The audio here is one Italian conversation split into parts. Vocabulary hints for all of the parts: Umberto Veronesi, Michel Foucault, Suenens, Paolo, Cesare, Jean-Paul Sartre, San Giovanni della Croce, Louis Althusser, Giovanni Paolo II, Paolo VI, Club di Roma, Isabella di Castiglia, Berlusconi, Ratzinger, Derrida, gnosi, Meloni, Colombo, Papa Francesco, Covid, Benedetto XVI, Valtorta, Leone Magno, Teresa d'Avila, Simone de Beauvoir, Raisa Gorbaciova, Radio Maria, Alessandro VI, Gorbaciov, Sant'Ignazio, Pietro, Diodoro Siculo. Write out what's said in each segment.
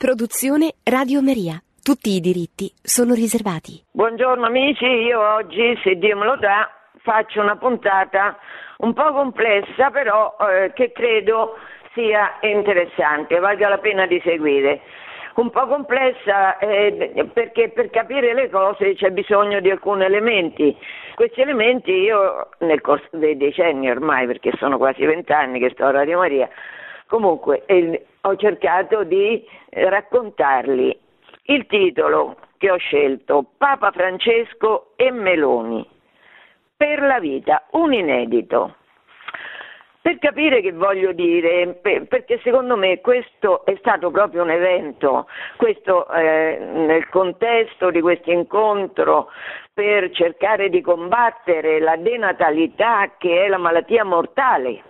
Produzione Radio Maria. Tutti i diritti sono riservati. Buongiorno amici, io oggi, se Dio me lo dà, faccio una puntata un po' complessa, però che credo sia interessante, valga la pena di seguire. Un po' complessa perché per capire le cose c'è bisogno di alcuni elementi. Questi elementi io nel corso dei decenni ormai, perché sono quasi 20 anni che sto a Radio Maria, comunque ho cercato di raccontarli. Il titolo che ho scelto, Papa Francesco e Meloni, per la vita, un inedito. Per capire che voglio dire, perché secondo me questo è stato proprio un evento, questo nel contesto di questo incontro per cercare di combattere la denatalità, che è la malattia mortale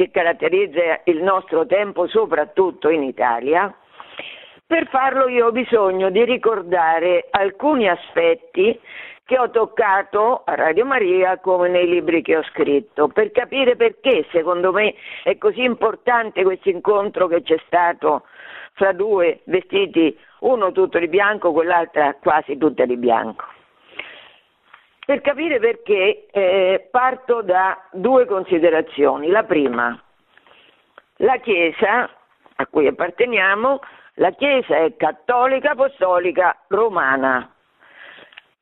che caratterizza il nostro tempo, soprattutto in Italia. Per farlo io ho bisogno di ricordare alcuni aspetti che ho toccato a Radio Maria come nei libri che ho scritto, per capire perché secondo me è così importante questo incontro che c'è stato fra due vestiti, uno tutto di bianco, quell'altra quasi tutta di bianco. Per capire perché parto da due considerazioni. La prima, la Chiesa a cui apparteniamo, la Chiesa è cattolica, apostolica, romana.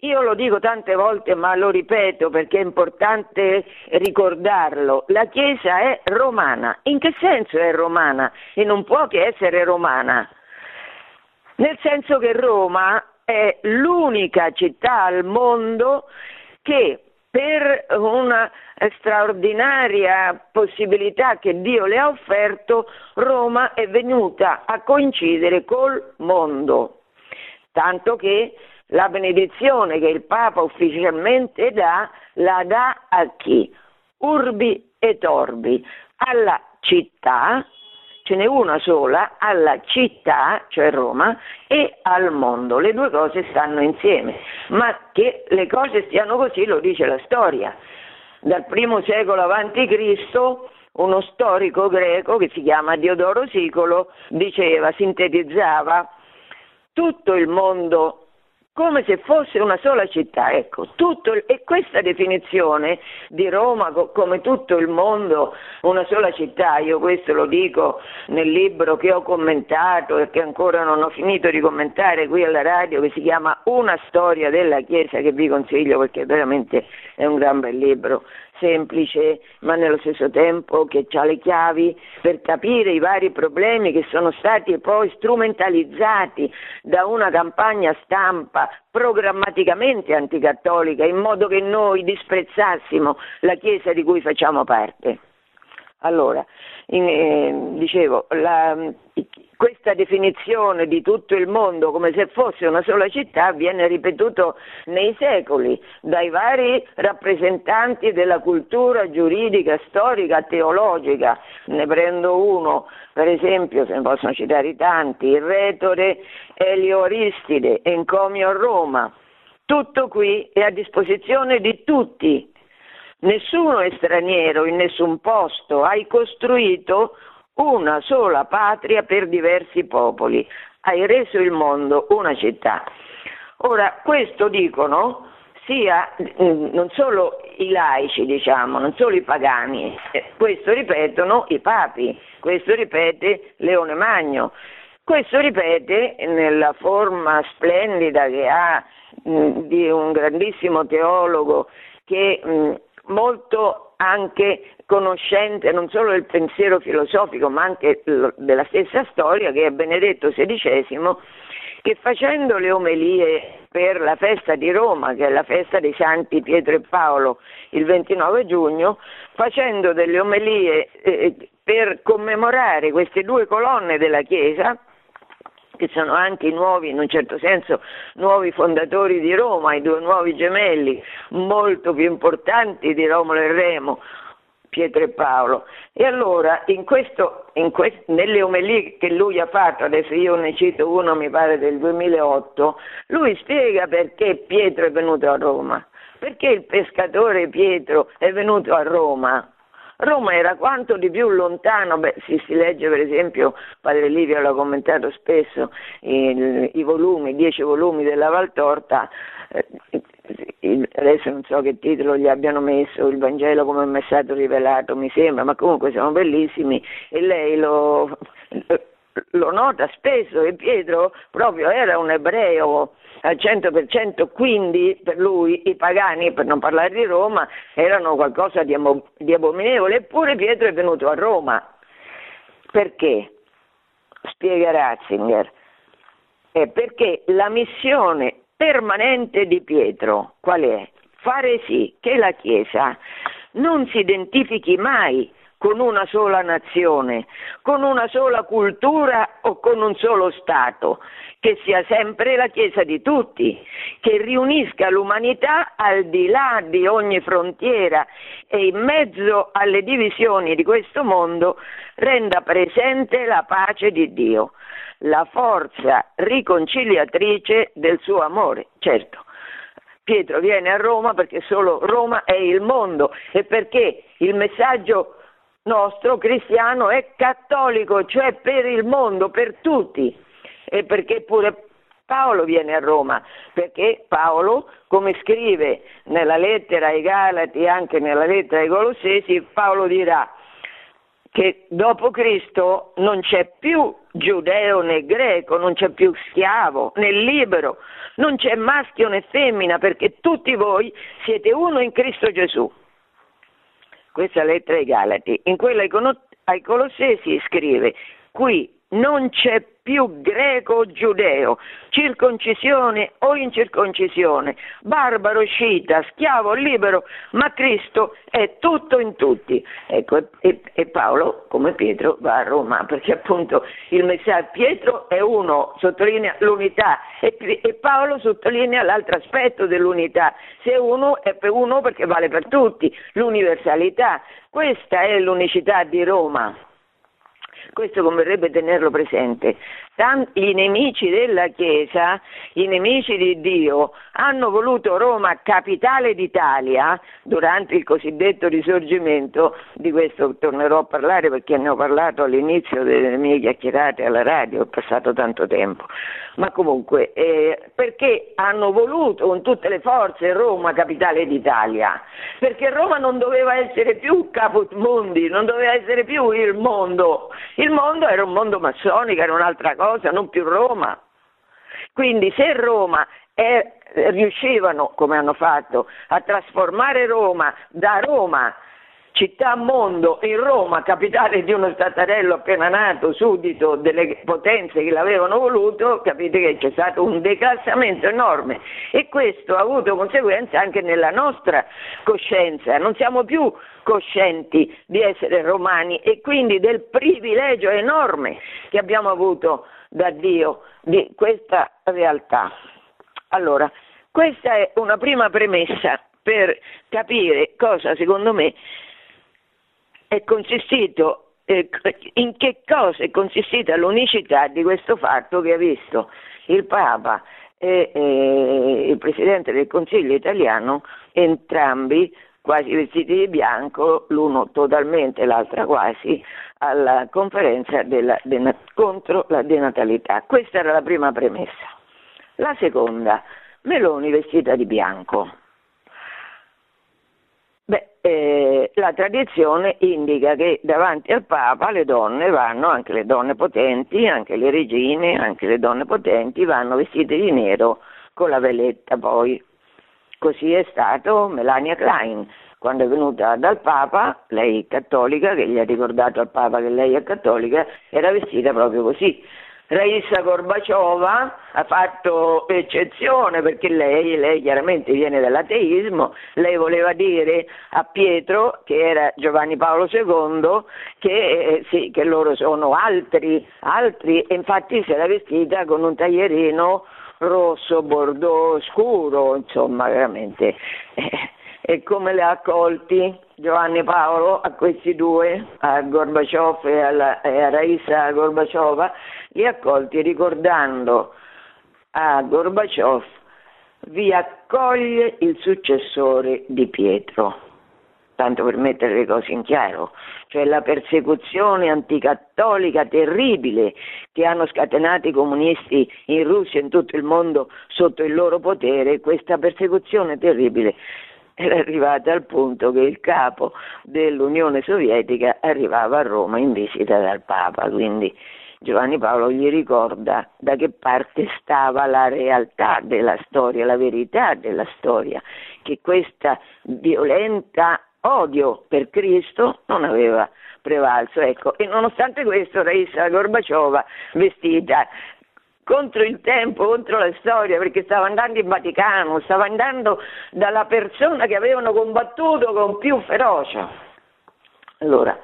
Io lo dico tante volte, ma lo ripeto perché è importante ricordarlo. La Chiesa è romana. In che senso è romana? E non può che essere romana. Nel senso che Roma è l'unica città al mondo che, per una straordinaria possibilità che Dio le ha offerto, Roma è venuta a coincidere col mondo. Tanto che la benedizione che il Papa ufficialmente dà, la dà a chi? Urbi et orbi, alla città, ce n'è una sola, alla città, cioè Roma, e al mondo. Le due cose stanno insieme, ma che le cose stiano così lo dice la storia. Dal primo secolo avanti Cristo, uno storico greco che si chiama Diodoro Siculo diceva, sintetizzava tutto il mondo come se fosse una sola città, ecco, e questa definizione di Roma come tutto il mondo, una sola città, io questo lo dico nel libro che ho commentato e che ancora non ho finito di commentare qui alla radio, che si chiama Una storia della Chiesa, che vi consiglio perché veramente è un gran bel libro, semplice ma nello stesso tempo che ha le chiavi per capire i vari problemi che sono stati poi strumentalizzati da una campagna stampa programmaticamente anticattolica, in modo che noi disprezzassimo la Chiesa di cui facciamo parte. Allora, dicevo, questa definizione di tutto il mondo come se fosse una sola città viene ripetuto nei secoli dai vari rappresentanti della cultura giuridica, storica, teologica. Ne prendo uno, per esempio, se ne possono citare tanti, il retore Elio Aristide, encomio a Roma. Tutto qui è a disposizione di tutti. Nessuno è straniero in nessun posto, hai costruito una sola patria per diversi popoli, hai reso il mondo una città. Ora, questo dicono sia non solo i laici, diciamo, non solo i pagani, questo ripetono i papi, questo ripete Leone Magno, questo ripete nella forma splendida che ha di un grandissimo teologo che molto anche conoscente non solo del pensiero filosofico ma anche della stessa storia, che è Benedetto XVI, che facendo le omelie per la festa di Roma, che è la festa dei Santi Pietro e Paolo il 29 giugno, facendo delle omelie per commemorare queste due colonne della Chiesa, che sono anche i nuovi, in un certo senso, nuovi fondatori di Roma, i due nuovi gemelli, molto più importanti di Romolo e Remo, Pietro e Paolo. E allora, nelle omelie che lui ha fatto, adesso io ne cito uno, mi pare del 2008, lui spiega perché Pietro è venuto a Roma, perché il pescatore Pietro è venuto a Roma Roma era quanto di più lontano, si legge per esempio, Padre Livio l'ha commentato spesso, i volumi, 10 volumi della Valtorta, adesso non so che titolo gli abbiano messo, il Vangelo come messaggio rivelato mi sembra, ma comunque sono bellissimi, e lei lo nota spesso, e Pietro proprio era un ebreo al 100%, quindi per lui i pagani, per non parlare di Roma, erano qualcosa di abominevole, eppure Pietro è venuto a Roma. Perché? Spiega Ratzinger, è perché la missione permanente di Pietro qual è? Fare sì che la Chiesa non si identifichi mai con una sola nazione, con una sola cultura o con un solo Stato, che sia sempre la Chiesa di tutti, che riunisca l'umanità al di là di ogni frontiera e in mezzo alle divisioni di questo mondo renda presente la pace di Dio, la forza riconciliatrice del suo amore, certo. Pietro viene a Roma perché solo Roma è il mondo e perché il messaggio nostro cristiano è cattolico, cioè per il mondo, per tutti, e perché pure Paolo viene a Roma, perché Paolo, come scrive nella lettera ai Galati e anche nella lettera ai Colossesi, Paolo dirà che dopo Cristo non c'è più giudeo né greco, non c'è più schiavo né libero, non c'è maschio né femmina, perché tutti voi siete uno in Cristo Gesù. Questa lettera ai Galati. In quella ai Colossesi scrive: qui non c'è più greco o giudeo, circoncisione o incirconcisione, barbaro, scita, schiavo o libero, ma Cristo è tutto in tutti. Ecco, e Paolo, come Pietro, va a Roma, perché appunto il messaggio, Pietro è uno, sottolinea l'unità, e Paolo sottolinea l'altro aspetto dell'unità, se uno è per uno perché vale per tutti, l'universalità, questa è l'unicità di Roma. Questo converrebbe tenerlo presente. Gli nemici della Chiesa, gli nemici di Dio, hanno voluto Roma capitale d'Italia durante il cosiddetto risorgimento, di questo tornerò a parlare perché ne ho parlato all'inizio delle mie chiacchierate alla radio, è passato tanto tempo, ma comunque perché hanno voluto con tutte le forze Roma capitale d'Italia, perché Roma non doveva essere più caput mundi, non doveva essere più il mondo. Il mondo era un mondo massonico, era un'altra cosa, non più Roma. Quindi se Roma riuscivano, come hanno fatto, a trasformare Roma da Roma, città mondo, in Roma, capitale di uno statarello appena nato, suddito delle potenze che l'avevano voluto, capite che c'è stato un declassamento enorme e questo ha avuto conseguenze anche nella nostra coscienza. Non siamo più coscienti di essere romani e quindi del privilegio enorme che abbiamo avuto da Dio di questa realtà. Allora, questa è una prima premessa per capire cosa, secondo me, è consistito, in che cosa è consistita l'unicità di questo fatto che ha visto il Papa e il Presidente del Consiglio italiano, entrambi quasi vestiti di bianco, l'uno totalmente, l'altra quasi, alla conferenza contro la denatalità. Questa era la prima premessa. La seconda, Meloni vestita di bianco. La tradizione indica che davanti al Papa le donne vanno, anche le donne potenti, anche le regine, anche le donne potenti vanno vestite di nero con la veletta poi. Così è stato Melania Klein, quando è venuta dal Papa, lei cattolica, che gli ha ricordato al Papa che lei è cattolica, era vestita proprio così. Raisa Gorbaciova ha fatto eccezione perché lei chiaramente viene dall'ateismo, lei voleva dire a Pietro, che era Giovanni Paolo II, che loro sono altri, e infatti si era vestita con un taglierino rosso, bordeaux scuro, insomma veramente. E come le ha accolti Giovanni Paolo a questi due, a Gorbaciov e a Raisa Gorbaciova? Li ha accolti ricordando a Gorbaciov: vi accoglie il successore di Pietro. tanto per mettere le cose in chiaro, cioè la persecuzione anticattolica terribile che hanno scatenato i comunisti in Russia e in tutto il mondo sotto il loro potere. Questa persecuzione terribile era arrivata al punto che il capo dell'Unione Sovietica arrivava a Roma in visita dal Papa, quindi Giovanni Paolo gli ricorda da che parte stava la realtà della storia, la verità della storia, che questa violenta odio per Cristo non aveva prevalso, ecco. E nonostante questo Raisa Gorbaciova, vestita contro il tempo, contro la storia, perché stava andando in Vaticano, stava andando dalla persona che avevano combattuto con più ferocia. Allora,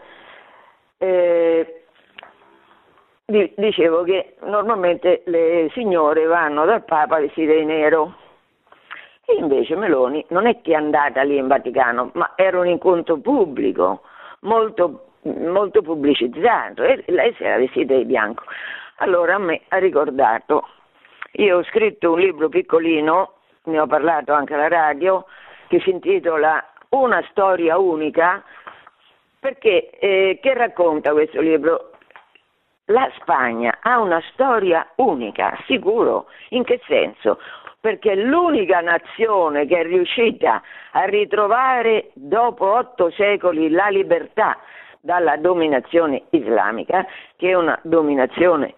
dicevo che normalmente le signore vanno dal Papa vestite di nero, e invece Meloni non è che è andata lì in Vaticano, ma era un incontro pubblico, molto, molto pubblicizzato, e lei si era vestita di bianco. Allora a me ha ricordato, io ho scritto un libro piccolino, ne ho parlato anche alla radio, che si intitola Una storia unica, perché che racconta questo libro? La Spagna ha una storia unica, sicuro. In che senso? Perché è l'unica nazione che è riuscita a ritrovare dopo 8 secoli la libertà dalla dominazione islamica, che è una dominazione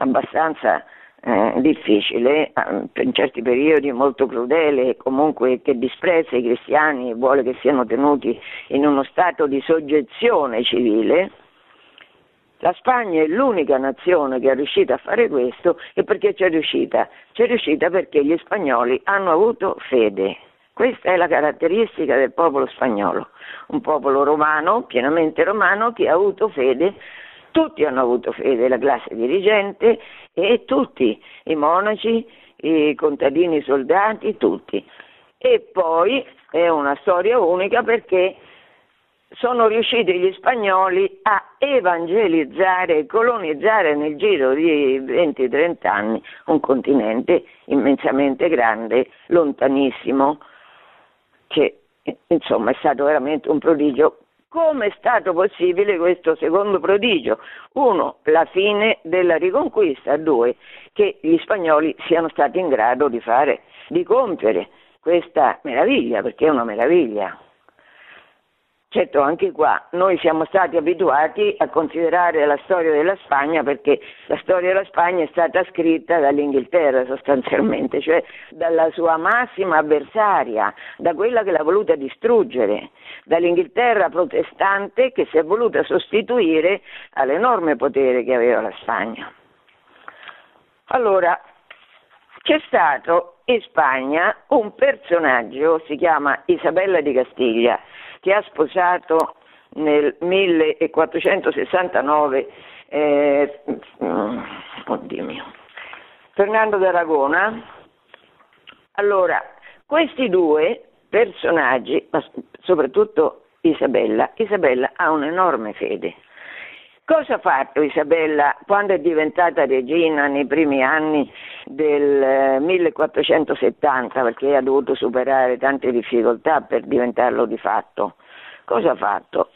abbastanza difficile, in certi periodi molto crudele, comunque che disprezza i cristiani e vuole che siano tenuti in uno stato di soggezione civile. La Spagna è l'unica nazione che è riuscita a fare questo. E perché c'è riuscita? C'è riuscita perché gli spagnoli hanno avuto fede. Questa è la caratteristica del popolo spagnolo, un popolo romano, pienamente romano, che ha avuto fede. Tutti hanno avuto fede, la classe dirigente e tutti, i monaci, i contadini, i soldati, tutti. E poi è una storia unica perché sono riusciti gli spagnoli a evangelizzare e colonizzare nel giro di 20-30 anni un continente immensamente grande, lontanissimo, che insomma è stato veramente un prodigio. Come è stato possibile questo secondo prodigio? 1, la fine della riconquista, 2, che gli spagnoli siano stati in grado di fare, di compiere questa meraviglia, perché è una meraviglia. Certo, anche qua noi siamo stati abituati a considerare la storia della Spagna perché la storia della Spagna è stata scritta dall'Inghilterra sostanzialmente, cioè dalla sua massima avversaria, da quella che l'ha voluta distruggere, dall'Inghilterra protestante che si è voluta sostituire all'enorme potere che aveva la Spagna. Allora, c'è stato in Spagna un personaggio, si chiama Isabella di Castiglia, che ha sposato nel 1469 Fernando d'Aragona. Allora, questi due personaggi, ma soprattutto Isabella ha un'enorme fede. Cosa ha fatto Isabella quando è diventata regina nei primi anni del 1470, perché ha dovuto superare tante difficoltà per diventarlo di fatto? Cosa ha fatto?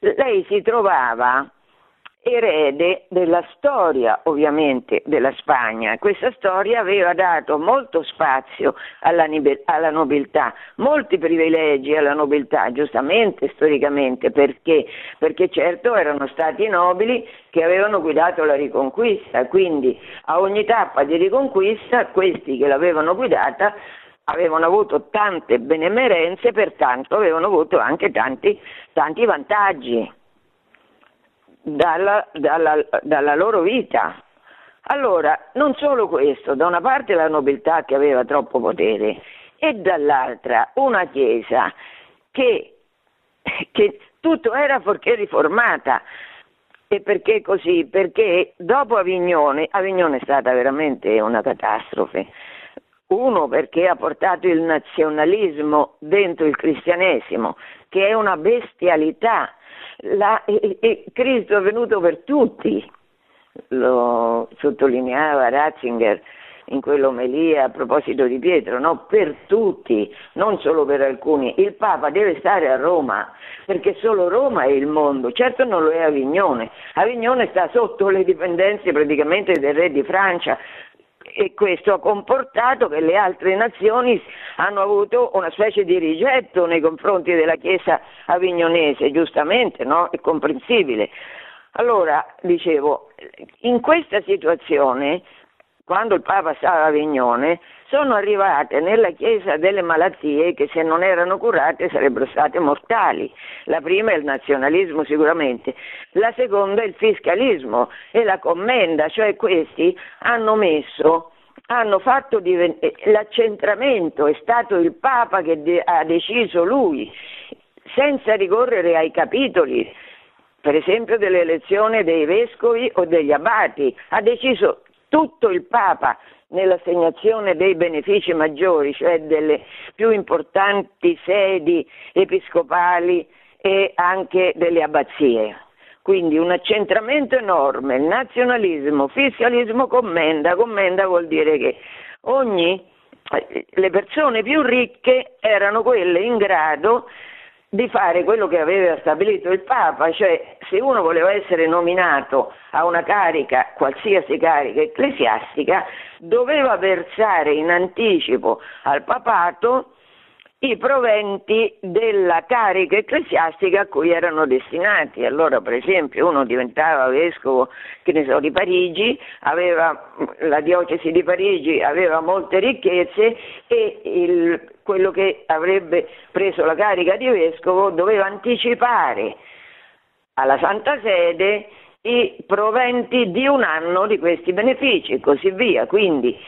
Lei si trovava erede della storia, ovviamente, della Spagna. Questa storia aveva dato molto spazio alla nobiltà, molti privilegi alla nobiltà, giustamente, storicamente, perché certo erano stati i nobili che avevano guidato la riconquista, quindi a ogni tappa di riconquista questi che l'avevano guidata avevano avuto tante benemerenze, pertanto avevano avuto anche tanti vantaggi dalla loro vita. Allora, non solo questo, da una parte la nobiltà che aveva troppo potere e dall'altra una chiesa che tutto era fuorché riformata. E perché così? Perché dopo Avignone è stata veramente una catastrofe. 1, perché ha portato il nazionalismo dentro il cristianesimo, che è una bestialità. Cristo è venuto per tutti, lo sottolineava Ratzinger in quell'omelia a proposito di Pietro, no? Per tutti, non solo per alcuni. Il Papa deve stare a Roma, perché solo Roma è il mondo, certo non lo è Avignone. Avignone sta sotto le dipendenze praticamente del re di Francia, e questo ha comportato che le altre nazioni hanno avuto una specie di rigetto nei confronti della Chiesa avignonese, giustamente, no? È comprensibile. Allora, dicevo, in questa situazione, quando il Papa stava ad Avignone, sono arrivate nella Chiesa delle malattie che, se non erano curate, sarebbero state mortali. La prima è il nazionalismo sicuramente, la seconda è il fiscalismo e la commenda, cioè questi hanno fatto l'accentramento, è stato il Papa che ha deciso lui, senza ricorrere ai capitoli, per esempio dell'elezione dei vescovi o degli abati, ha deciso tutto il Papa nell'assegnazione dei benefici maggiori, cioè delle più importanti sedi episcopali e anche delle abbazie. Quindi un accentramento enorme, nazionalismo, fiscalismo, commenda vuol dire che le persone più ricche erano quelle in grado di fare quello che aveva stabilito il Papa, cioè se uno voleva essere nominato a una carica, qualsiasi carica ecclesiastica, doveva versare in anticipo al papato i proventi della carica ecclesiastica a cui erano destinati. Allora, per esempio, uno diventava vescovo, che ne so, di Parigi, la diocesi di Parigi aveva molte ricchezze e quello che avrebbe preso la carica di vescovo doveva anticipare alla Santa Sede i proventi di un anno di questi benefici e così via. Quindi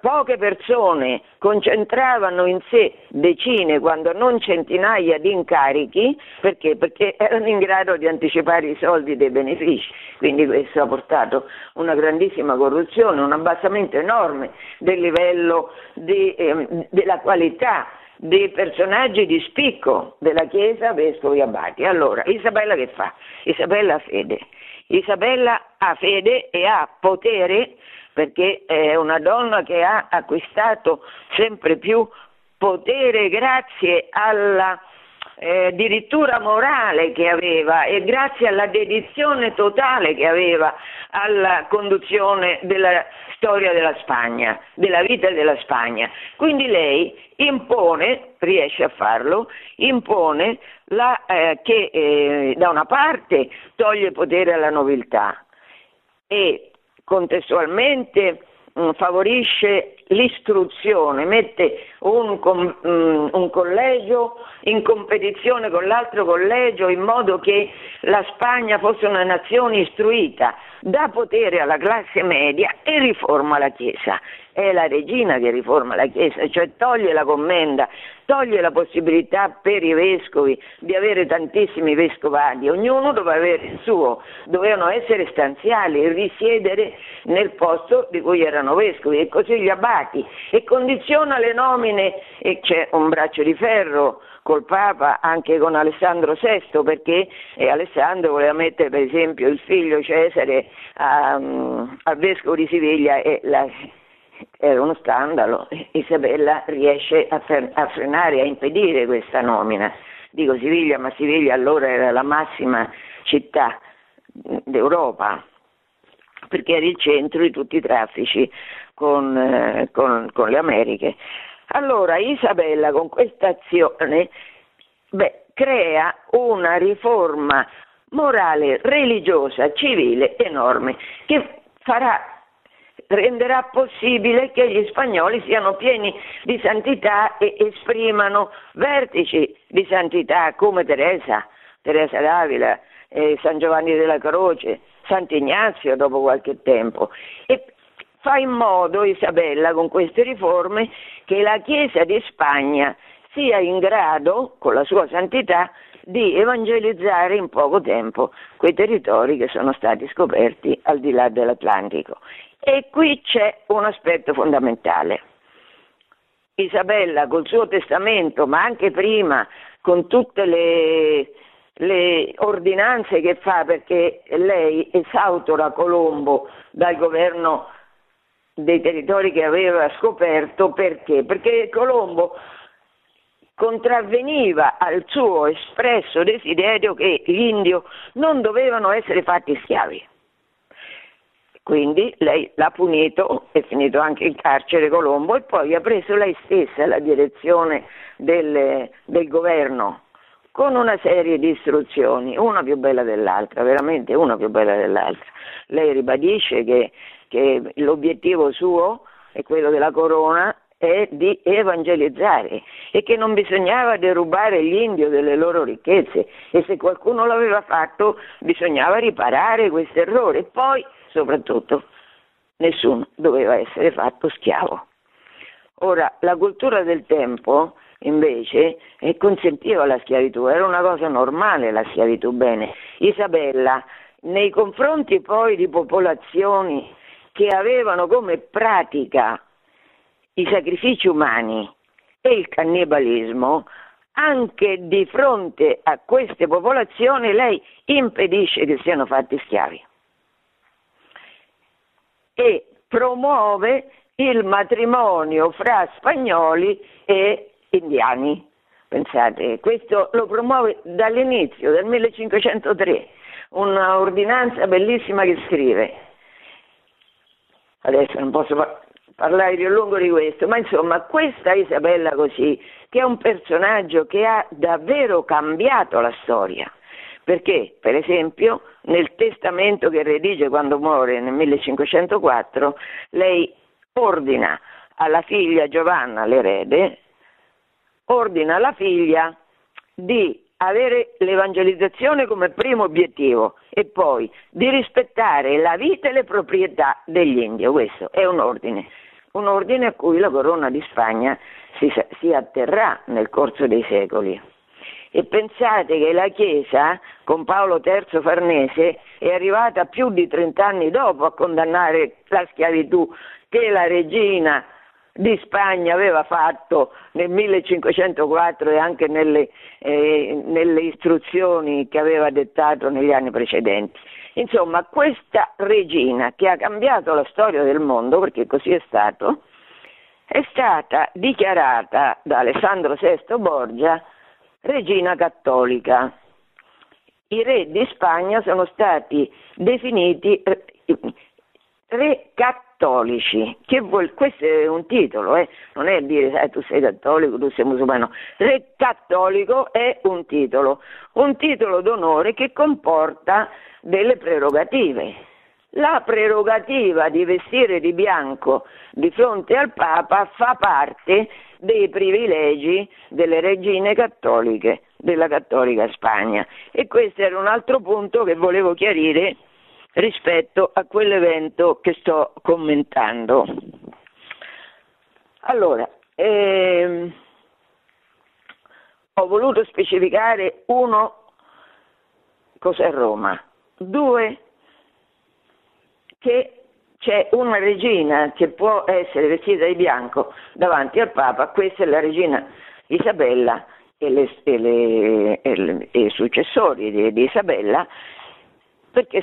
poche persone concentravano in sé decine, quando non centinaia, di incarichi, perché erano in grado di anticipare i soldi dei benefici. Quindi questo ha portato una grandissima corruzione, un abbassamento enorme del livello della qualità dei personaggi di spicco della Chiesa, vescovi e abati. Allora, Isabella che fa? Isabella ha fede. Isabella ha fede e ha potere, perché è una donna che ha acquistato sempre più potere grazie alla dirittura morale che aveva e grazie alla dedizione totale che aveva alla conduzione della storia della Spagna, della vita della Spagna. Quindi lei riesce a farlo, impone che da una parte toglie potere alla nobiltà e contestualmente favorisce l'istruzione, mette un collegio in competizione con l'altro collegio in modo che la Spagna fosse una nazione istruita, dà potere alla classe media e riforma la Chiesa. È la regina che riforma la Chiesa, cioè toglie la commenda, toglie la possibilità per i vescovi di avere tantissimi vescovadi, ognuno doveva avere il suo, dovevano essere stanziali e risiedere nel posto di cui erano vescovi, e così gli abati, e condiziona le nomine, e c'è un braccio di ferro col Papa anche con Alessandro VI, perché Alessandro voleva mettere per esempio il figlio Cesare al vescovo di Siviglia e era uno scandalo. Isabella riesce a frenare, a impedire questa nomina. Dico Siviglia, ma Siviglia allora era la massima città d'Europa, perché era il centro di tutti i traffici con le Americhe. Allora Isabella con questa azione crea una riforma morale, religiosa, civile enorme, che renderà possibile che gli spagnoli siano pieni di santità e esprimano vertici di santità come Teresa d'Avila, San Giovanni della Croce, Sant'Ignazio dopo qualche tempo, e fa in modo Isabella con queste riforme che la Chiesa di Spagna sia in grado, con la sua santità, di evangelizzare in poco tempo quei territori che sono stati scoperti al di là dell'Atlantico. E qui c'è un aspetto fondamentale. Isabella col suo testamento, ma anche prima con tutte le ordinanze che fa, perché lei esautora Colombo dal governo dei territori che aveva scoperto, perché? Perché Colombo contravveniva al suo espresso desiderio che gli indio non dovevano essere fatti schiavi. Quindi lei l'ha punito, è finito anche in carcere Colombo, e poi ha preso lei stessa la direzione del governo con una serie di istruzioni, una più bella dell'altra, veramente una più bella dell'altra. Lei ribadisce che l'obiettivo suo e quello della corona è di evangelizzare e che non bisognava derubare gli indio delle loro ricchezze, e se qualcuno l'aveva fatto bisognava riparare questo errore. Poi soprattutto nessuno doveva essere fatto schiavo. Ora, la cultura del tempo invece consentiva la schiavitù, era una cosa normale la schiavitù. Bene, Isabella, nei confronti poi di popolazioni che avevano come pratica i sacrifici umani e il cannibalismo, anche di fronte a queste popolazioni lei impedisce che siano fatti schiavi e promuove il matrimonio fra spagnoli e indiani. Pensate, questo lo promuove dall'inizio, dal 1503, una ordinanza bellissima che scrive. Adesso non posso parlare più a lungo di questo, ma insomma questa Isabella così, che è un personaggio che ha davvero cambiato la storia, perché per esempio nel testamento che redige quando muore nel 1504 lei ordina alla figlia Giovanna, l'erede, ordina alla figlia di avere l'evangelizzazione come primo obiettivo e poi di rispettare la vita e le proprietà degli indio. Questo è un ordine a cui la corona di Spagna si atterrà nel corso dei secoli. E pensate che la Chiesa, con Paolo III Farnese, è arrivata più di 30 anni dopo a condannare la schiavitù che la regina di Spagna aveva fatto nel 1504 e anche nelle istruzioni che aveva dettato negli anni precedenti. Insomma, questa regina che ha cambiato la storia del mondo, perché così è stato, è stata dichiarata da Alessandro VI Borgia regina cattolica. I re di Spagna sono stati definiti re cattolici, questo è un titolo, non è dire tu sei cattolico, tu sei musulmano. Re cattolico è un titolo d'onore che comporta delle prerogative. La prerogativa di vestire di bianco di fronte al Papa fa parte dei privilegi delle regine cattoliche della cattolica Spagna, e questo era un altro punto che volevo chiarire rispetto a quell'evento che sto commentando. Allora, ho voluto specificare, uno, cos'è Roma, due, che c'è una regina che può essere vestita di bianco davanti al Papa. Questa è la regina Isabella e i successori di Isabella, perché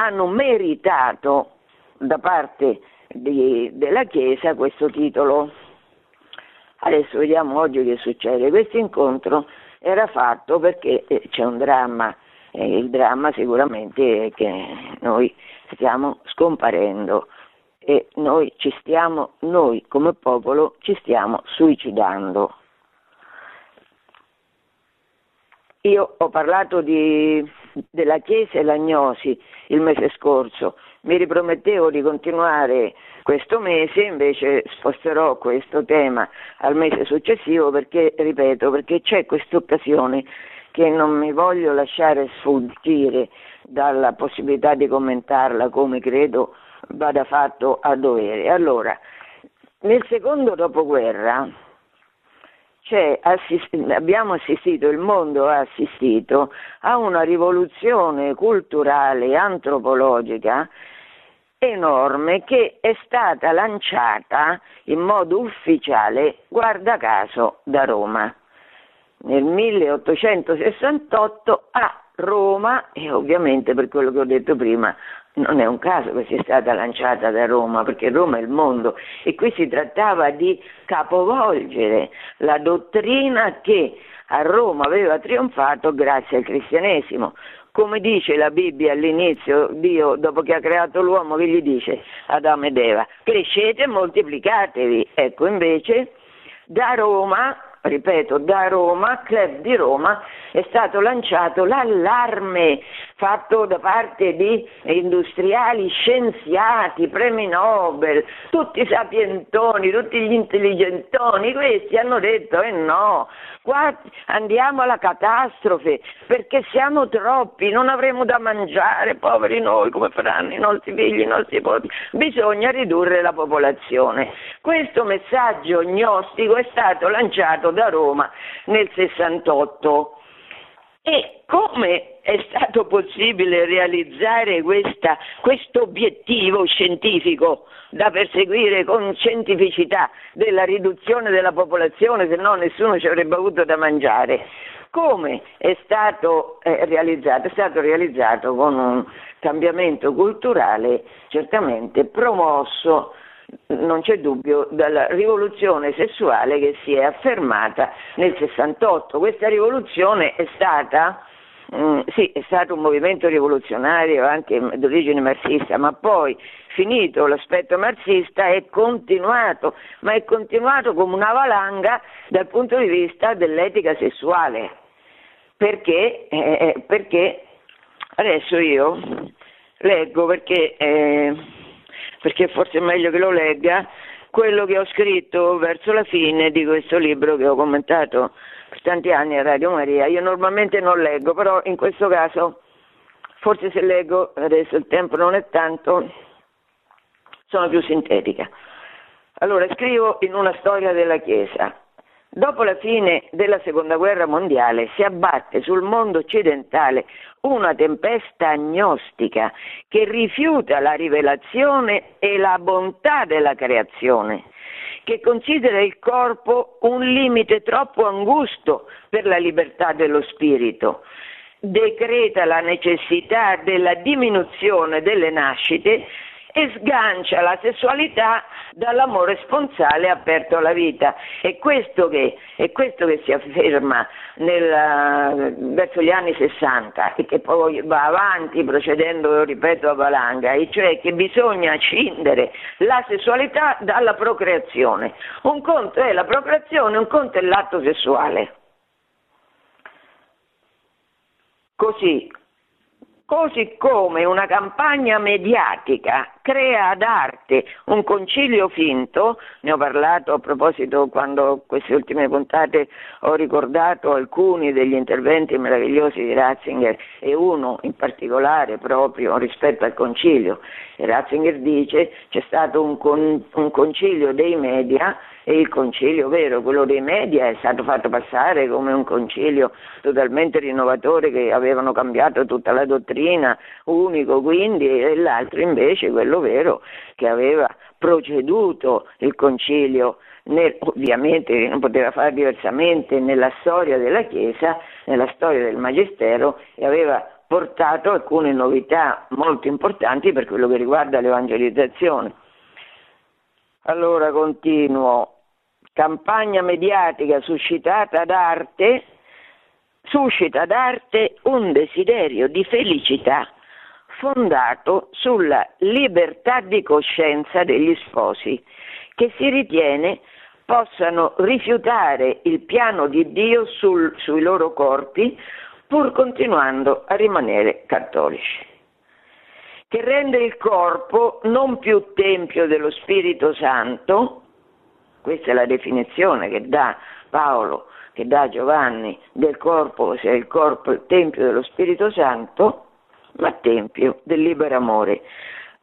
hanno meritato da parte della Chiesa questo titolo. Adesso vediamo oggi che succede. Questo incontro era fatto perché c'è un dramma, il dramma sicuramente è che noi stiamo scomparendo e noi come popolo ci stiamo suicidando. Io ho parlato della Chiesa e l'agnosi il mese scorso, mi ripromettevo di continuare questo mese, invece sposterò questo tema al mese successivo perché, ripeto, perché c'è quest'occasione che non mi voglio lasciare sfuggire dalla possibilità di commentarla come credo vada fatto a dovere. Allora, nel secondo dopoguerra il mondo ha assistito a una rivoluzione culturale e antropologica enorme che è stata lanciata in modo ufficiale, guarda caso, da Roma. Nel 1868 a Roma, e ovviamente per quello che ho detto prima Non è un caso che sia stata lanciata da Roma, perché Roma è il mondo, e qui si trattava di capovolgere la dottrina che a Roma aveva trionfato grazie al cristianesimo. Come dice la Bibbia all'inizio, Dio, dopo che ha creato l'uomo, che gli dice Adamo ed Eva? Crescete e moltiplicatevi. Ecco, invece, da Roma, ripeto, da Roma, Club di Roma, è stato lanciato l'allarme fatto da parte di industriali, scienziati, premi Nobel, tutti i sapientoni, tutti gli intelligentoni. Questi hanno detto no, qua andiamo alla catastrofe perché siamo troppi, non avremo da mangiare, poveri noi, come faranno i nostri figli, i nostri nipoti, bisogna ridurre la popolazione. Questo messaggio gnostico è stato lanciato da Roma nel 68. E come è stato possibile realizzare questo obiettivo scientifico da perseguire con scientificità della riduzione della popolazione, se no nessuno ci avrebbe avuto da mangiare? Come è stato realizzato? È stato realizzato con un cambiamento culturale certamente promosso, non c'è dubbio, dalla rivoluzione sessuale che si è affermata nel 68. Questa rivoluzione è stata, sì, è stato un movimento rivoluzionario anche d'origine marxista, ma poi, finito l'aspetto marxista, è continuato come una valanga dal punto di vista dell'etica sessuale. Perché adesso io leggo, perché forse è meglio che lo legga, quello che ho scritto verso la fine di questo libro che ho commentato per tanti anni a Radio Maria. Io normalmente non leggo, però in questo caso, forse se leggo, adesso il tempo non è tanto, sono più sintetica. Allora, scrivo in Una storia della Chiesa. Dopo la fine della Seconda Guerra Mondiale si abbatte sul mondo occidentale una tempesta agnostica che rifiuta la rivelazione e la bontà della creazione, che considera il corpo un limite troppo angusto per la libertà dello spirito, decreta la necessità della diminuzione delle nascite e sgancia la sessualità dall'amore sponsale aperto alla vita. È questo che si afferma verso gli anni 60 e che poi va avanti procedendo, ripeto, a valanga, e cioè che bisogna scindere la sessualità dalla procreazione. Un conto è la procreazione, un conto è l'atto sessuale. Così come una campagna mediatica crea ad arte un concilio finto, ne ho parlato a proposito quando queste ultime puntate ho ricordato alcuni degli interventi meravigliosi di Ratzinger, e uno in particolare proprio rispetto al concilio. Ratzinger dice: c'è stato un concilio dei media, e il concilio vero, quello dei media, è stato fatto passare come un concilio totalmente rinnovatore, che avevano cambiato tutta la dottrina, unico quindi, e l'altro invece, quello vero, che aveva proceduto il concilio, ovviamente non poteva fare diversamente, nella storia della Chiesa, nella storia del Magistero, e aveva portato alcune novità molto importanti per quello che riguarda l'evangelizzazione. Allora continuo. Campagna mediatica suscita d'arte un desiderio di felicità fondato sulla libertà di coscienza degli sposi, che si ritiene possano rifiutare il piano di Dio sui loro corpi pur continuando a rimanere cattolici, che rende il corpo non più tempio dello Spirito Santo. Questa è la definizione che dà Paolo, che dà Giovanni, del corpo: se il corpo è il tempio dello Spirito Santo, ma tempio del libero amore,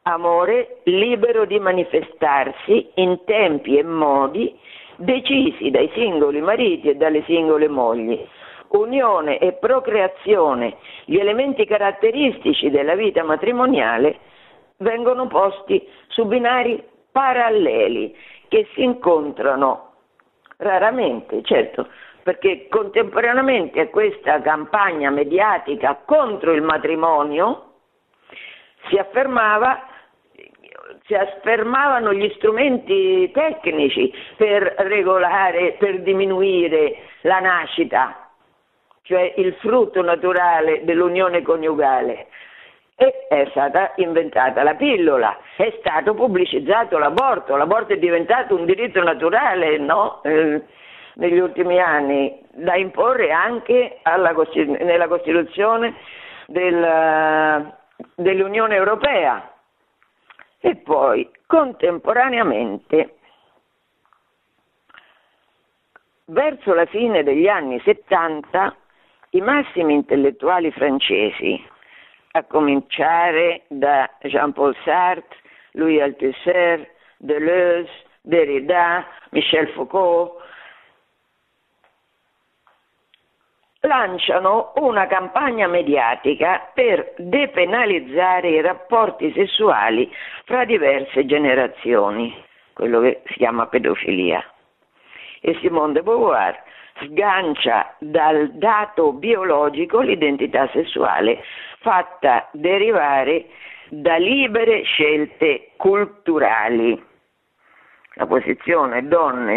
amore libero di manifestarsi in tempi e modi decisi dai singoli mariti e dalle singole mogli. Unione e procreazione, gli elementi caratteristici della vita matrimoniale, vengono posti su binari paralleli che si incontrano raramente, certo, perché contemporaneamente a questa campagna mediatica contro il matrimonio si affermavano gli strumenti tecnici per regolare, per diminuire la nascita, cioè il frutto naturale dell'unione coniugale. E è stata inventata la pillola, è stato pubblicizzato l'aborto è diventato un diritto naturale, no? Negli ultimi anni, da imporre anche nella Costituzione dell'Unione Europea. E poi, contemporaneamente, verso la fine degli anni 70, i massimi intellettuali francesi, a cominciare da Jean-Paul Sartre, Louis Althusser, Deleuze, Derrida, Michel Foucault, lanciano una campagna mediatica per depenalizzare i rapporti sessuali fra diverse generazioni, quello che si chiama pedofilia. E Simone de Beauvoir sgancia dal dato biologico l'identità sessuale fatta derivare da libere scelte culturali. La posizione donne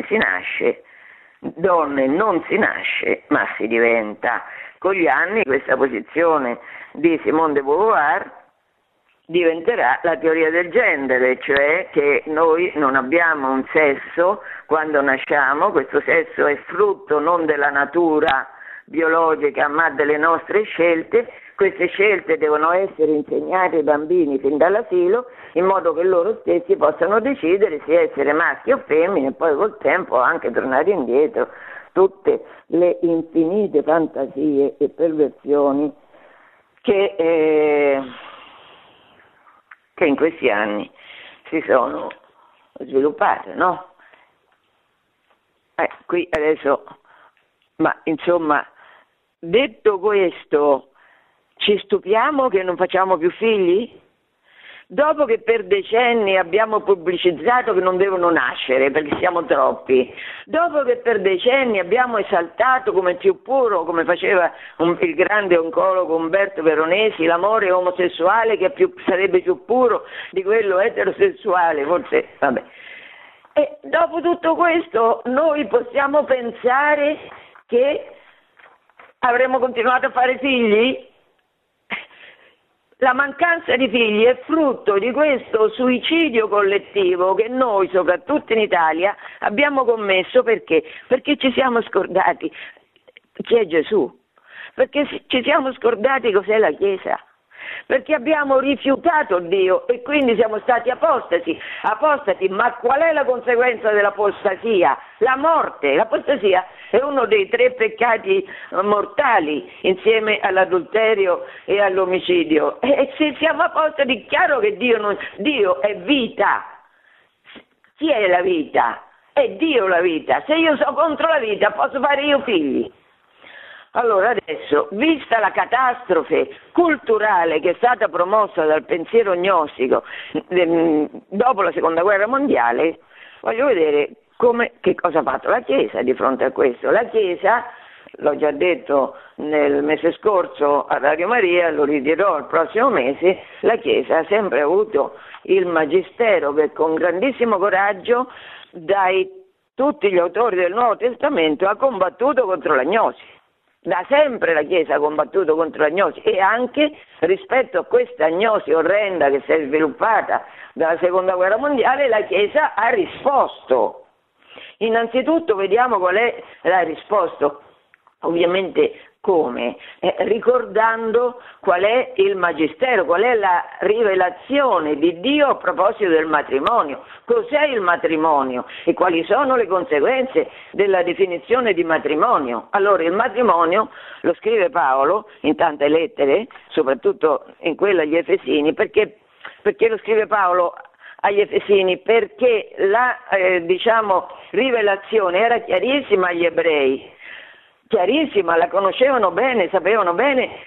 non si nasce ma si diventa. Con gli anni questa posizione di Simone de Beauvoir diventerà la teoria del genere, cioè che noi non abbiamo un sesso quando nasciamo, questo sesso è frutto non della natura biologica ma delle nostre scelte, queste scelte devono essere insegnate ai bambini fin dall'asilo in modo che loro stessi possano decidere se essere maschi o femmine e poi col tempo anche tornare indietro, tutte le infinite fantasie e perversioni che in questi anni si sono sviluppate, no? Qui adesso, ma insomma, detto questo, ci stupiamo che non facciamo più figli? Dopo che per decenni abbiamo pubblicizzato che non devono nascere perché siamo troppi, dopo che per decenni abbiamo esaltato come più puro, come faceva il grande oncologo Umberto Veronesi, l'amore omosessuale che sarebbe più puro di quello eterosessuale, forse, vabbè. E dopo tutto questo noi possiamo pensare che avremmo continuato a fare figli? La mancanza di figli è frutto di questo suicidio collettivo che noi, soprattutto in Italia, abbiamo commesso perché? Perché ci siamo scordati chi è Gesù, perché ci siamo scordati cos'è la Chiesa, perché abbiamo rifiutato Dio e quindi siamo stati apostati, ma qual è la conseguenza dell'apostasia? La morte. L'apostasia è uno dei 3 peccati mortali insieme all'adulterio e all'omicidio, e se siamo apostati, chiaro che Dio è vita. Chi è la vita? È Dio la vita. Se io sono contro la vita posso fare io figli? Allora adesso, vista la catastrofe culturale che è stata promossa dal pensiero gnostico dopo la Seconda Guerra Mondiale, voglio vedere che cosa ha fatto la Chiesa di fronte a questo. La Chiesa, l'ho già detto nel mese scorso a Radio Maria, lo ridirò il prossimo mese, la Chiesa ha sempre avuto il magistero che con grandissimo coraggio dai tutti gli autori del Nuovo Testamento ha combattuto contro la gnosi. Da sempre la Chiesa ha combattuto contro la gnosi e anche rispetto a questa gnosi orrenda che si è sviluppata dalla Seconda Guerra Mondiale la Chiesa ha risposto. Innanzitutto vediamo qual è la risposta, ovviamente come? Ricordando qual è il magistero, qual è la rivelazione di Dio a proposito del matrimonio, cos'è il matrimonio e quali sono le conseguenze della definizione di matrimonio. Allora il matrimonio lo scrive Paolo in tante lettere, soprattutto in quella agli Efesini, perché lo scrive Paolo agli Efesini, perché la rivelazione era chiarissima agli ebrei, chiarissima, la conoscevano bene, sapevano bene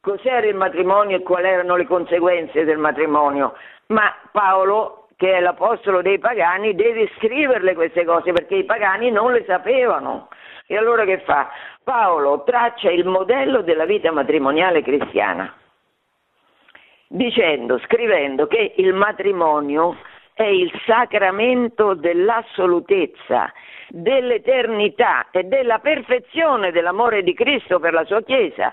cos'era il matrimonio e quali erano le conseguenze del matrimonio, ma Paolo, che è l'apostolo dei pagani, deve scriverle queste cose perché i pagani non le sapevano. E allora che fa? Paolo traccia il modello della vita matrimoniale cristiana, dicendo, scrivendo che il matrimonio è il sacramento dell'assolutezza, dell'eternità e della perfezione dell'amore di Cristo per la sua Chiesa.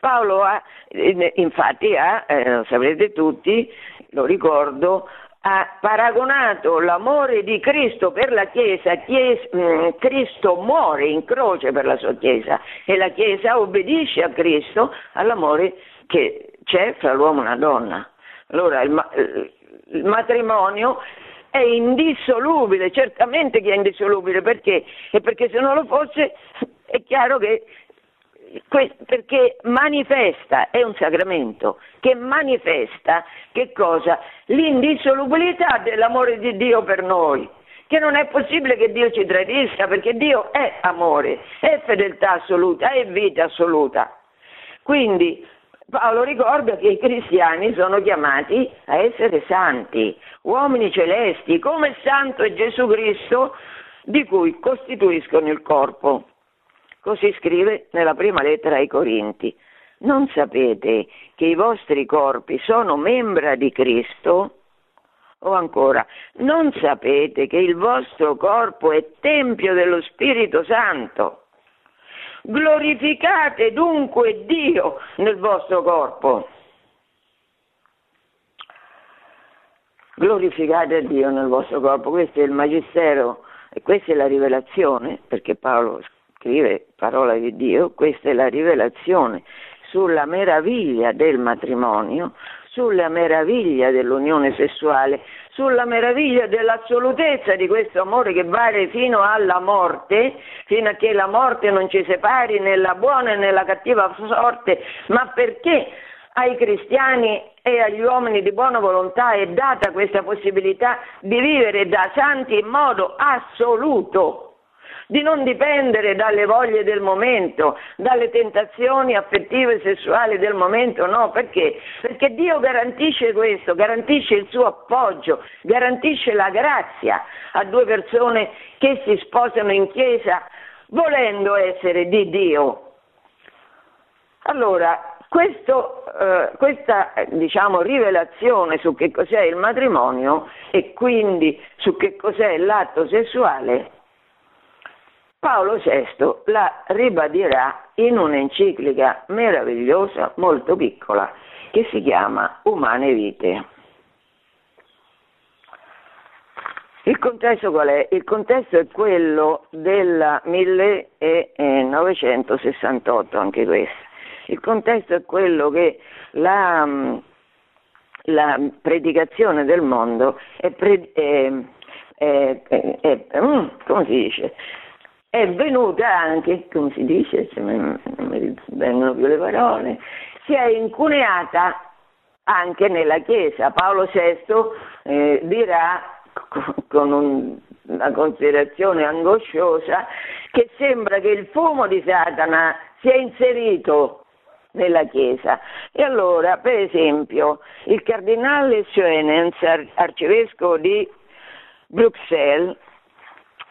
Paolo ha, infatti, lo saprete tutti, lo ricordo, ha paragonato l'amore di Cristo per la Chiesa, Cristo muore in croce per la sua Chiesa e la Chiesa obbedisce a Cristo, all'amore che c'è fra l'uomo e la donna. Allora il matrimonio è indissolubile, certamente che è indissolubile, perché? E perché se non lo fosse è chiaro che, perché manifesta, è un sacramento che manifesta che cosa? L'indissolubilità dell'amore di Dio per noi, che non è possibile che Dio ci tradisca, perché Dio è amore, è fedeltà assoluta, è vita assoluta. Quindi Paolo ricorda che i cristiani sono chiamati a essere santi, uomini celesti, come santo è Gesù Cristo, di cui costituiscono il corpo. Così scrive nella prima lettera ai Corinti. Non sapete che i vostri corpi sono membra di Cristo? O ancora, non sapete che il vostro corpo è tempio dello Spirito Santo? Glorificate dunque Dio nel vostro corpo. Glorificate Dio nel vostro corpo. Questo è il magistero e questa è la rivelazione, perché Paolo scrive parola di Dio, questa è la rivelazione sulla meraviglia del matrimonio, sulla meraviglia dell'unione sessuale, sulla meraviglia dell'assolutezza di questo amore che vale fino alla morte, fino a che la morte non ci separi nella buona e nella cattiva sorte, ma perché ai cristiani e agli uomini di buona volontà è data questa possibilità di vivere da santi in modo assoluto, di non dipendere dalle voglie del momento, dalle tentazioni affettive e sessuali del momento, no, perché? Perché Dio garantisce questo, garantisce il suo appoggio, garantisce la grazia a due persone che si sposano in chiesa volendo essere di Dio. Allora, questa diciamo rivelazione su che cos'è il matrimonio e quindi su che cos'è l'atto sessuale, Paolo VI la ribadirà in un'enciclica meravigliosa, molto piccola, che si chiama Umane Vite. Il contesto qual è? Il contesto è quello del 1968, anche questo. Il contesto è quello che la predicazione del mondo come si dice? È venuta anche, come si dice, se non mi vengono più le parole, si è incuneata anche nella Chiesa. Paolo VI dirà con una considerazione angosciosa che sembra che il fumo di Satana sia inserito nella Chiesa. E allora, per esempio, il cardinale Suenens, arcivescovo di Bruxelles,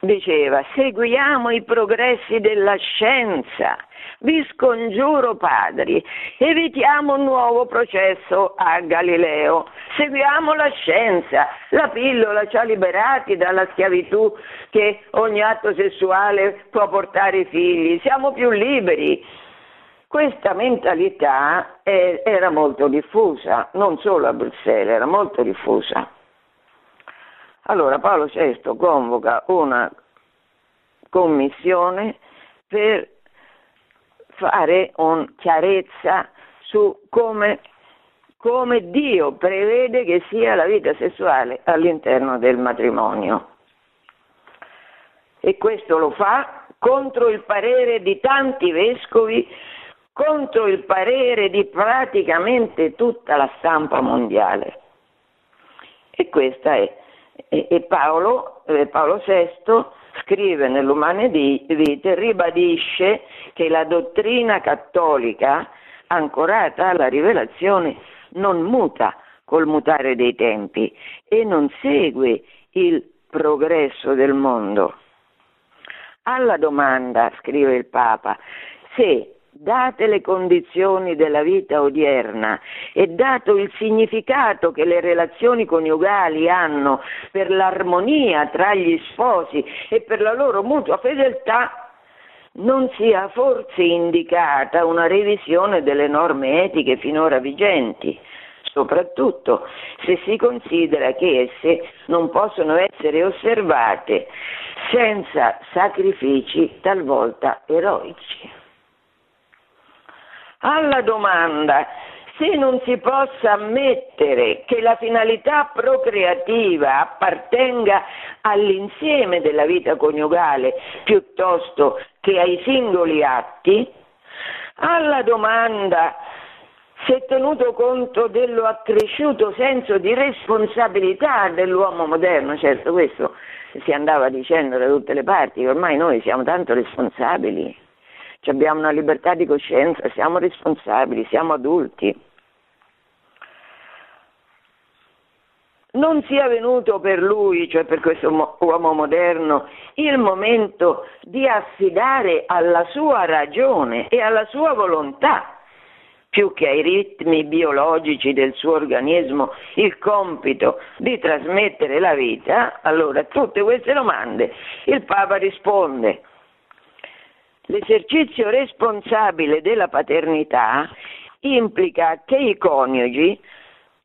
diceva: seguiamo i progressi della scienza, vi scongiuro padri, evitiamo un nuovo processo a Galileo, seguiamo la scienza, la pillola ci ha liberati dalla schiavitù che ogni atto sessuale può portare ai figli, siamo più liberi. Questa mentalità era molto diffusa, non solo a Bruxelles, era molto diffusa. Allora Paolo VI convoca una commissione per fare chiarezza su come Dio prevede che sia la vita sessuale all'interno del matrimonio. E questo lo fa contro il parere di tanti vescovi, contro il parere di praticamente tutta la stampa mondiale. E questa è. E Paolo VI scrive nell'Umane Vite, ribadisce che la dottrina cattolica, ancorata alla rivelazione, non muta col mutare dei tempi e non segue il progresso del mondo. Alla domanda, scrive il Papa, se Date le condizioni della vita odierna e dato il significato che le relazioni coniugali hanno per l'armonia tra gli sposi e per la loro mutua fedeltà, non sia forse indicata una revisione delle norme etiche finora vigenti, soprattutto se si considera che esse non possono essere osservate senza sacrifici talvolta eroici. Alla domanda se non si possa ammettere che la finalità procreativa appartenga all'insieme della vita coniugale piuttosto che ai singoli atti, alla domanda se tenuto conto dello accresciuto senso di responsabilità dell'uomo moderno, certo questo si andava dicendo da tutte le parti, ormai noi siamo tanto responsabili. Abbiamo una libertà di coscienza, siamo responsabili, siamo adulti. Non sia venuto per lui, cioè per questo uomo moderno, il momento di affidare alla sua ragione e alla sua volontà, più che ai ritmi biologici del suo organismo, il compito di trasmettere la vita? Allora, a tutte queste domande il Papa risponde: l'esercizio responsabile della paternità implica che i coniugi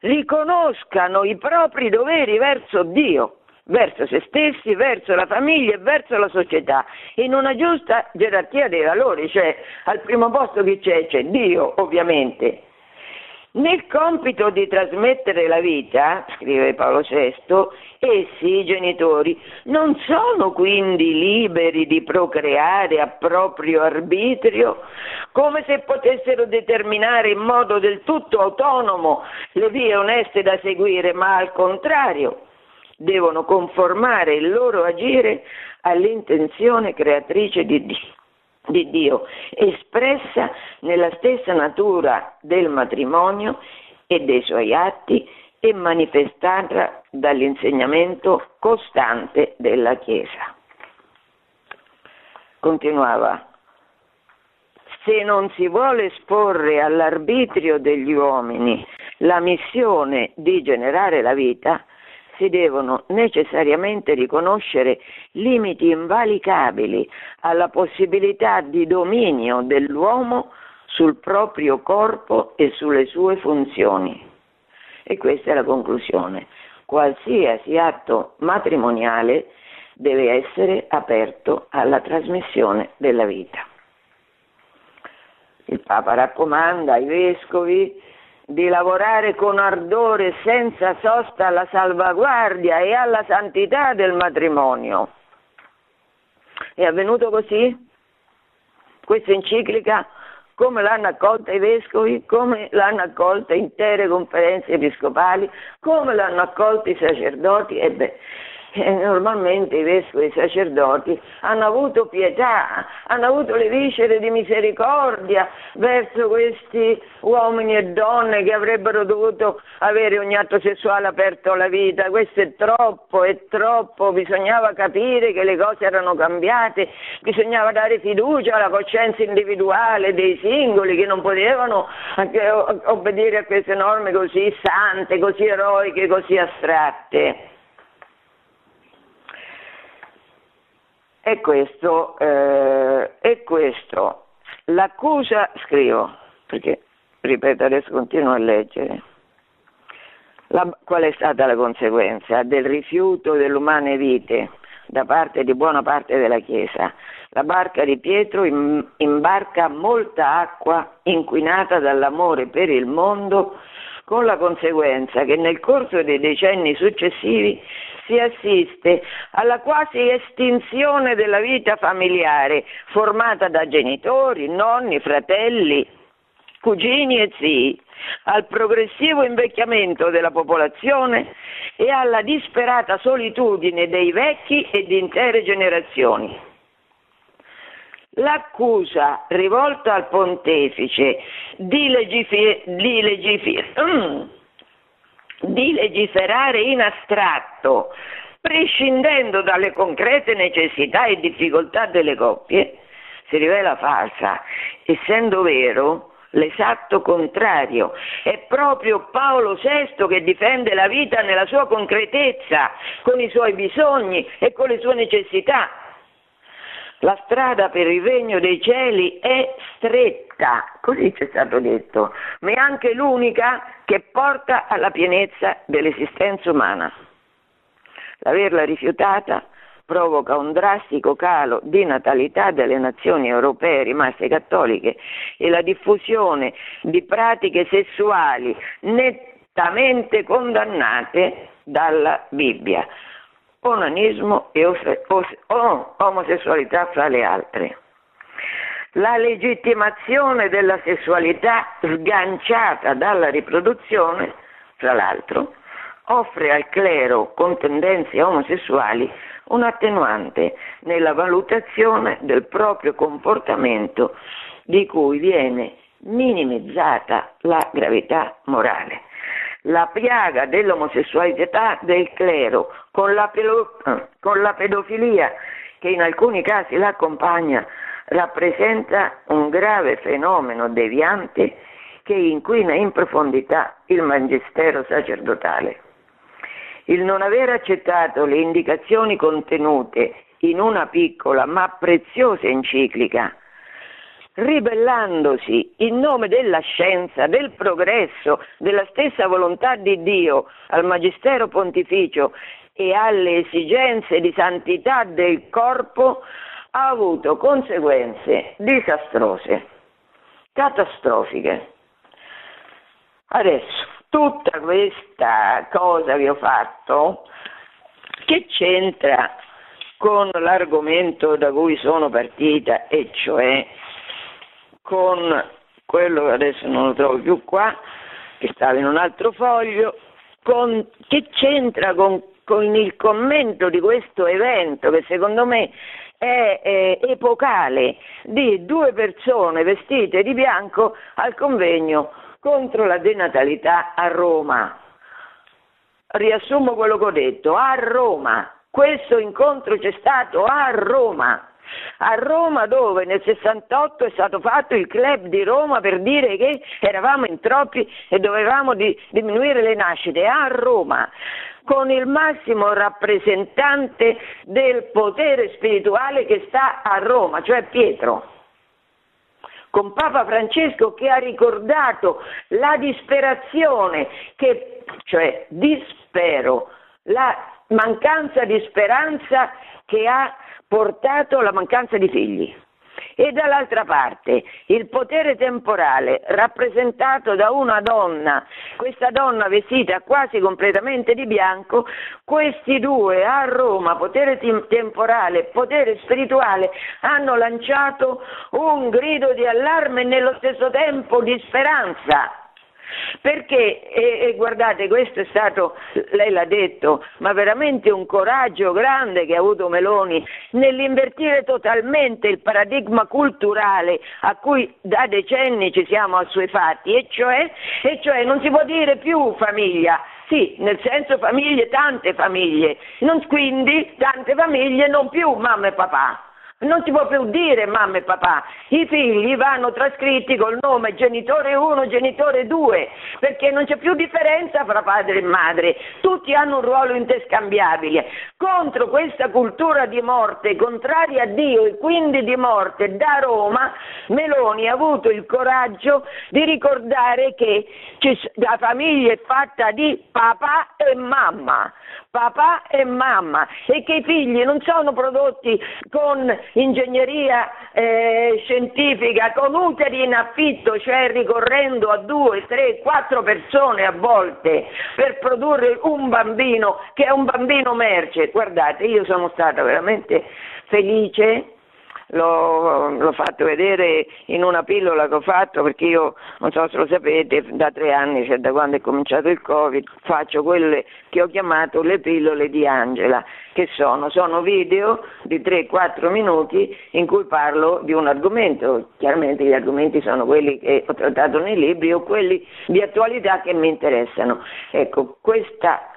riconoscano i propri doveri verso Dio, verso se stessi, verso la famiglia e verso la società, in una giusta gerarchia dei valori, cioè al primo posto chi c'è? C'è Dio, ovviamente. Nel compito di trasmettere la vita, scrive Paolo VI, essi, i genitori, non sono quindi liberi di procreare a proprio arbitrio, come se potessero determinare in modo del tutto autonomo le vie oneste da seguire, ma al contrario, devono conformare il loro agire all'intenzione creatrice di Dio, espressa nella stessa natura del matrimonio e dei suoi atti e manifestata dall'insegnamento costante della Chiesa. Continuava: se non si vuole esporre all'arbitrio degli uomini la missione di generare la vita, si devono necessariamente riconoscere limiti invalicabili alla possibilità di dominio dell'uomo sul proprio corpo e sulle sue funzioni. E questa è la conclusione. Qualsiasi atto matrimoniale deve essere aperto alla trasmissione della vita. Il Papa raccomanda ai vescovi di lavorare con ardore senza sosta alla salvaguardia e alla santità del matrimonio. È avvenuto così? Questa enciclica come l'hanno accolta i vescovi, come l'hanno accolta intere conferenze episcopali, come l'hanno accolta i sacerdoti? Normalmente i vescovi e i sacerdoti hanno avuto pietà, hanno avuto le viscere di misericordia verso questi uomini e donne che avrebbero dovuto avere ogni atto sessuale aperto alla vita. Questo è troppo, bisognava capire che le cose erano cambiate, bisognava dare fiducia alla coscienza individuale dei singoli che non potevano obbedire a queste norme così sante, così eroiche, così astratte. E questo, l'accusa, scrivo, perché ripeto adesso continuo a leggere, qual è stata la conseguenza del rifiuto delle umane vite da parte di buona parte della Chiesa? La barca di Pietro imbarca molta acqua inquinata dall'amore per il mondo, con la conseguenza che nel corso dei decenni successivi si assiste alla quasi estinzione della vita familiare formata da genitori, nonni, fratelli, cugini e zii, al progressivo invecchiamento della popolazione e alla disperata solitudine dei vecchi e di intere generazioni. L'accusa rivolta al pontefice di legiferare in astratto, prescindendo dalle concrete necessità e difficoltà delle coppie, si rivela falsa, essendo vero l'esatto contrario. È proprio Paolo VI che difende la vita nella sua concretezza, con i suoi bisogni e con le sue necessità. La strada per il regno dei cieli è stretta, così c'è stato detto, ma è anche l'unica che porta alla pienezza dell'esistenza umana. L'averla rifiutata provoca un drastico calo di natalità delle nazioni europee rimaste cattoliche e la diffusione di pratiche sessuali nettamente condannate dalla Bibbia, onanismo e omosessualità fra le altre. La legittimazione della sessualità sganciata dalla riproduzione, fra l'altro, offre al clero con tendenze omosessuali un attenuante nella valutazione del proprio comportamento, di cui viene minimizzata la gravità morale. La piaga dell'omosessualità del clero, con la pedofilia che in alcuni casi l'accompagna, rappresenta un grave fenomeno deviante che inquina in profondità il magistero sacerdotale. Il non aver accettato le indicazioni contenute in una piccola ma preziosa enciclica, ribellandosi in nome della scienza, del progresso, della stessa volontà di Dio, al magistero pontificio e alle esigenze di santità del corpo, ha avuto conseguenze disastrose, catastrofiche. Adesso, tutta questa cosa che ho fatto, che c'entra con l'argomento da cui sono partita, e cioè con quello che adesso non lo trovo più qua, che stava in un altro foglio, che c'entra con il commento di questo evento, che secondo me è epocale, di due persone vestite di bianco al convegno contro la denatalità a Roma. Riassumo quello che ho detto: a Roma, questo incontro c'è stato a Roma, dove nel 68 è stato fatto il Club di Roma per dire che eravamo in troppi e dovevamo diminuire le nascite, a Roma, con il massimo rappresentante del potere spirituale che sta a Roma, cioè Pietro, con Papa Francesco che ha ricordato la disperazione, la mancanza di speranza che ha portato alla mancanza di figli, e dall'altra parte il potere temporale rappresentato da una donna, questa donna vestita quasi completamente di bianco. Questi due a Roma, potere temporale, potere spirituale, hanno lanciato un grido di allarme e nello stesso tempo di speranza. Perché, e guardate, questo è stato, lei l'ha detto, ma veramente un coraggio grande che ha avuto Meloni nell'invertire totalmente il paradigma culturale a cui da decenni ci siamo assuefatti, e cioè non si può dire più famiglia, sì, nel senso famiglie, tante famiglie, quindi tante famiglie, non più mamma e papà. Non si può più dire mamma e papà, i figli vanno trascritti col nome genitore 1, genitore 2, perché non c'è più differenza fra padre e madre, tutti hanno un ruolo interscambiabile. Contro questa cultura di morte, contraria a Dio e quindi di morte, da Roma Meloni ha avuto il coraggio di ricordare che la famiglia è fatta di papà e mamma, e che i figli non sono prodotti con ingegneria scientifica, con uteri in affitto, cioè ricorrendo a 2, 3, 4 persone a volte per produrre un bambino che è un bambino merce. Guardate, io sono stata veramente felice, l'ho fatto vedere in una pillola che ho fatto, perché io, non so se lo sapete, da 3 anni, cioè da quando è cominciato il Covid, faccio quelle che ho chiamato le pillole di Angela, che sono video di 3-4 minuti in cui parlo di un argomento. Chiaramente gli argomenti sono quelli che ho trattato nei libri o quelli di attualità che mi interessano. Ecco, questa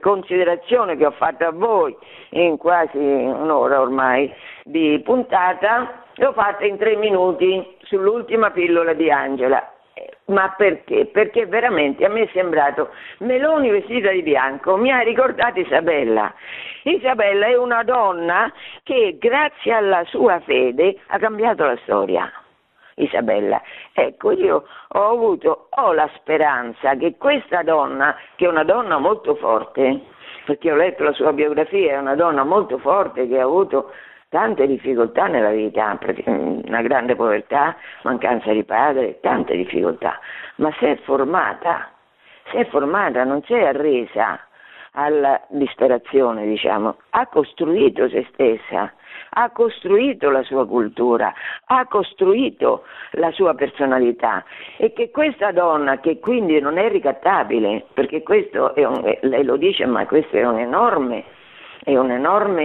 considerazione che ho fatto a voi in quasi un'ora ormai di puntata, l'ho fatta in 3 minuti sull'ultima pillola di Angela. Ma perché? Perché veramente a me è sembrato Meloni vestita di bianco, mi ha ricordato Isabella. Isabella è una donna che grazie alla sua fede ha cambiato la storia. Isabella, ecco, io ho la speranza che questa donna, che è una donna molto forte, perché ho letto la sua biografia, è una donna molto forte che ha avuto tante difficoltà nella vita, una grande povertà, mancanza di padre, tante difficoltà, ma si è formata, non si è arresa alla disperazione, diciamo, ha costruito se stessa, ha costruito la sua cultura, ha costruito la sua personalità, e che questa donna, che quindi non è ricattabile, perché questo lei lo dice, ma questo è un'enorme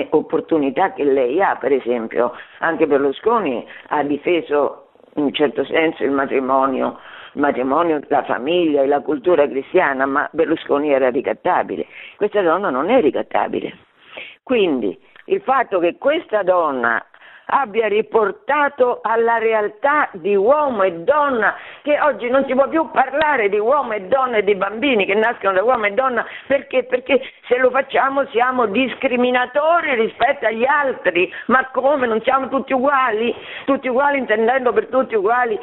opportunità che lei ha. Per esempio anche Berlusconi ha difeso in un certo senso il matrimonio, la famiglia e la cultura cristiana, ma Berlusconi era ricattabile, questa donna non è ricattabile. Quindi il fatto che questa donna abbia riportato alla realtà di uomo e donna, che oggi non si può più parlare di uomo e donna e di bambini che nascono da uomo e donna, perché se lo facciamo siamo discriminatori rispetto agli altri. Ma come, non siamo tutti uguali? Tutti uguali intendendo per tutti uguali,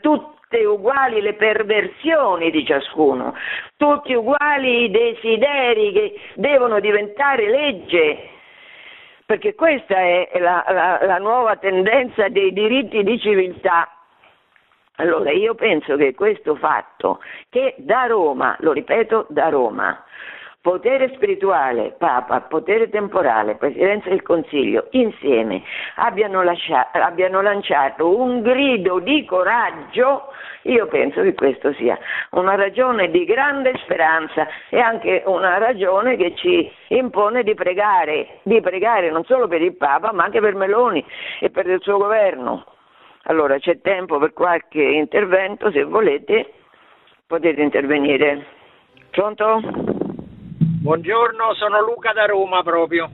tutte uguali le perversioni di ciascuno, tutti uguali i desideri che devono diventare legge. Perché questa è la nuova tendenza dei diritti di civiltà. Allora io penso che questo fatto, che da Roma, lo ripeto, da Roma, potere spirituale, Papa, potere temporale, Presidenza del Consiglio, insieme abbiano lanciato un grido di coraggio, io penso che questo sia una ragione di grande speranza e anche una ragione che ci impone di pregare non solo per il Papa ma anche per Meloni e per il suo governo. Allora c'è tempo per qualche intervento, se volete potete intervenire. Pronto? Buongiorno, sono Luca da Roma proprio.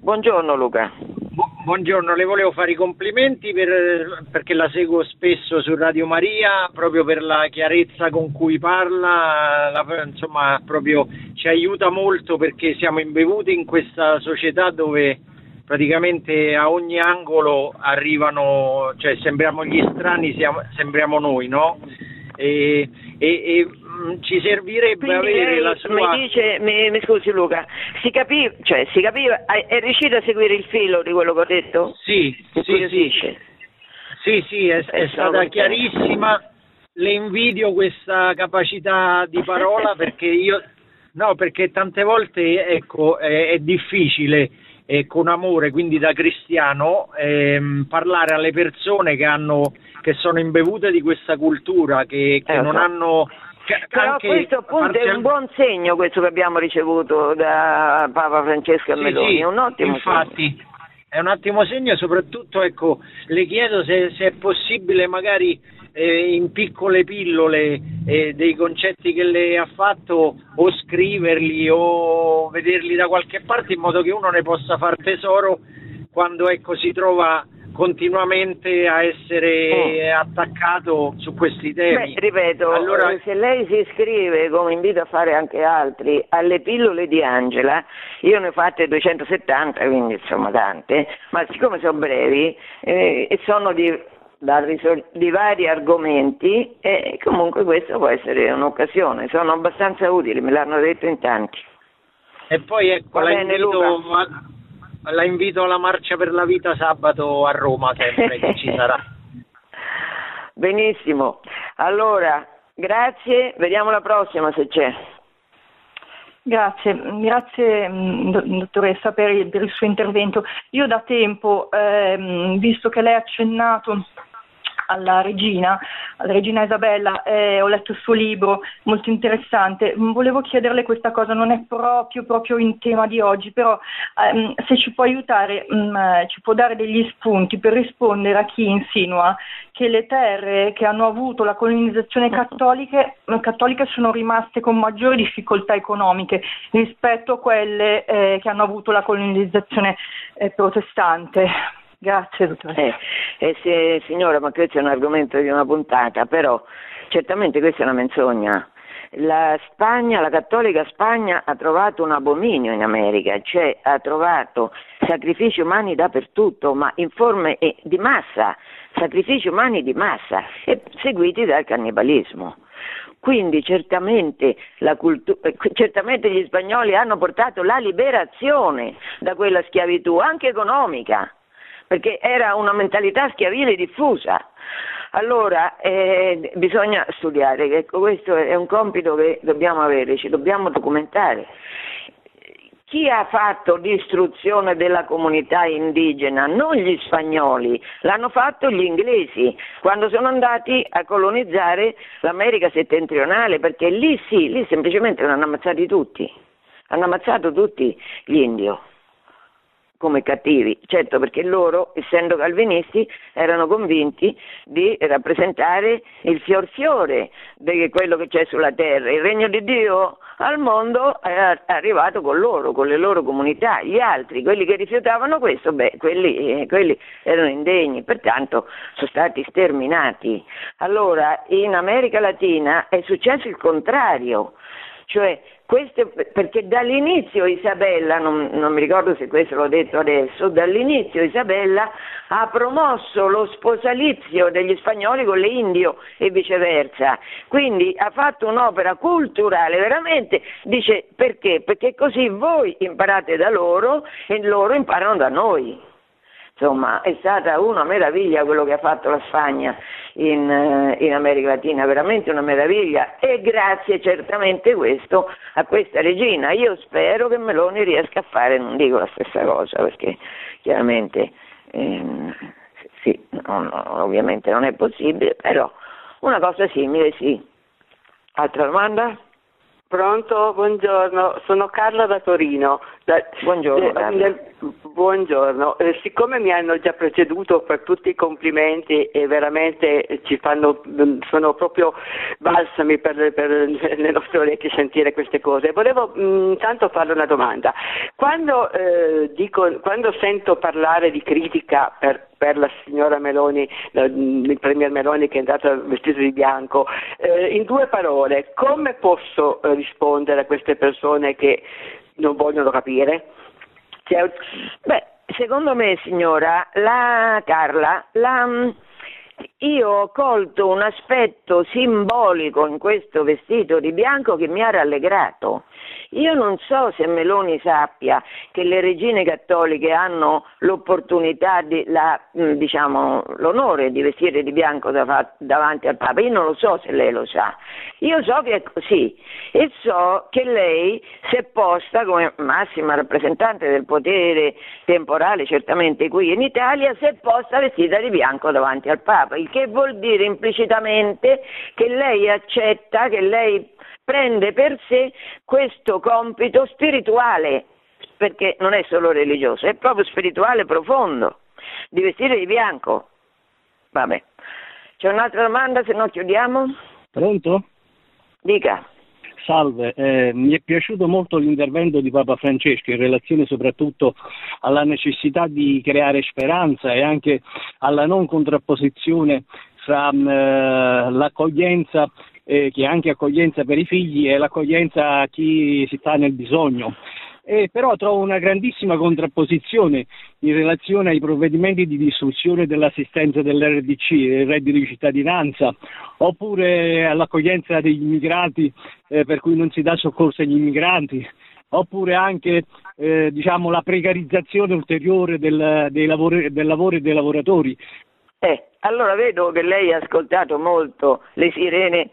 Buongiorno Luca. Buongiorno, le volevo fare i complimenti perché la seguo spesso su Radio Maria, proprio per la chiarezza con cui parla, insomma proprio ci aiuta molto, perché siamo imbevuti in questa società dove praticamente a ogni angolo arrivano, cioè sembriamo gli strani, sembriamo noi, no? E ci servirebbe quindi avere la sua... Mi scusi Luca, si capiva, è riuscito a seguire il filo di quello che ho detto? Sì, è stata chiarissima, le invidio questa capacità di parola perché tante volte, ecco, è difficile con amore, quindi da cristiano, parlare alle persone che sono imbevute di questa cultura, che non hanno... Però questo appunto è un buon segno, questo che abbiamo ricevuto da Papa Francesco a Meloni, è un ottimo segno. È un ottimo segno, soprattutto, ecco, le chiedo se è possibile magari in piccole pillole dei concetti che le ha fatto, o scriverli o vederli da qualche parte, in modo che uno ne possa far tesoro quando, ecco, si trova continuamente a essere attaccato su questi temi. Beh, ripeto, allora, se lei si iscrive, come invito a fare anche altri, alle pillole di Angela, io ne ho fatte 270, quindi insomma tante, ma siccome sono brevi e sono di vari argomenti, comunque questa può essere un'occasione, sono abbastanza utili, me l'hanno detto in tanti. E poi ecco, la invito alla marcia per la vita sabato a Roma, sempre che ci sarà. Benissimo, allora grazie, vediamo la prossima se c'è. Grazie dottoressa per il suo intervento. Io da tempo, visto che lei ha accennato alla regina Isabella, ho letto il suo libro, molto interessante. Volevo chiederle questa cosa, non è proprio in tema di oggi, però se ci può aiutare, ci può dare degli spunti per rispondere a chi insinua che le terre che hanno avuto la colonizzazione cattolica sono rimaste con maggiori difficoltà economiche rispetto a quelle che hanno avuto la colonizzazione protestante. Grazie, dottoressa. Sì, signora, ma questo è un argomento di una puntata, però certamente questa è una menzogna. La Spagna, la cattolica Spagna, ha trovato un abominio in America, cioè ha trovato sacrifici umani dappertutto, ma in forme di massa, sacrifici umani di massa, seguiti dal cannibalismo. Quindi certamente, certamente gli spagnoli hanno portato la liberazione da quella schiavitù, anche economica, perché era una mentalità schiavile diffusa. Allora bisogna studiare, ecco, questo è un compito che dobbiamo avere, ci dobbiamo documentare. Chi ha fatto distruzione della comunità indigena? Non gli spagnoli, l'hanno fatto gli inglesi, quando sono andati a colonizzare l'America settentrionale, perché lì sì, lì semplicemente l'hanno ammazzati tutti, hanno ammazzato tutti gli indio come cattivi, certo, perché loro, essendo calvinisti, erano convinti di rappresentare il fiorfiore di quello che c'è sulla terra. Il regno di Dio al mondo è arrivato con loro, con le loro comunità. Gli altri, quelli che rifiutavano questo, quelli erano indegni, pertanto sono stati sterminati. Allora, in America Latina è successo il contrario, cioè perché dall'inizio Isabella, non mi ricordo se questo l'ho detto adesso, dall'inizio Isabella ha promosso lo sposalizio degli spagnoli con le indio e viceversa, quindi ha fatto un'opera culturale veramente, dice perché? Perché così voi imparate da loro e loro imparano da noi. Insomma, è stata una meraviglia quello che ha fatto la Spagna in America Latina, veramente una meraviglia, e grazie certamente a questa regina. Io spero che Meloni riesca a fare, non dico la stessa cosa, perché chiaramente sì, no, ovviamente non è possibile, però una cosa simile sì. Altra domanda? Pronto, buongiorno, sono Carla da Torino. Buongiorno Carla. Buongiorno, siccome mi hanno già preceduto per tutti i complimenti e veramente sono proprio balsami per le nostre orecchie sentire queste cose, volevo intanto farle una domanda. Quando sento parlare di critica per la signora Meloni, il Premier Meloni che è andata vestita di bianco, in due parole, come posso rispondere a queste persone che non vogliono capire? Secondo me, signora, io ho colto un aspetto simbolico in questo vestito di bianco che mi ha rallegrato. Io non so se Meloni sappia che le regine cattoliche hanno l'opportunità, l'onore di vestire di bianco davanti al Papa. Io non lo so se lei lo sa. Io so che è così e so che lei si è posta come massima rappresentante del potere temporale, certamente qui in Italia, si è posta vestita di bianco davanti al Papa, il che vuol dire implicitamente che lei accetta, che lei prende per sé questo compito spirituale, perché non è solo religioso, è proprio spirituale profondo, di vestire di bianco. Vabbè, c'è un'altra domanda, se no chiudiamo. Pronto? Dica. Salve, mi è piaciuto molto l'intervento di Papa Francesco in relazione soprattutto alla necessità di creare speranza e anche alla non contrapposizione tra l'accoglienza che è anche accoglienza per i figli e l'accoglienza a chi si sta nel bisogno. Però trovo una grandissima contrapposizione in relazione ai provvedimenti di distruzione dell'assistenza dell'RDC, del reddito di cittadinanza, oppure all'accoglienza degli immigrati, per cui non si dà soccorso agli immigranti, oppure anche la precarizzazione ulteriore del lavoro e dei lavoratori. Allora vedo che lei ha ascoltato molto le sirene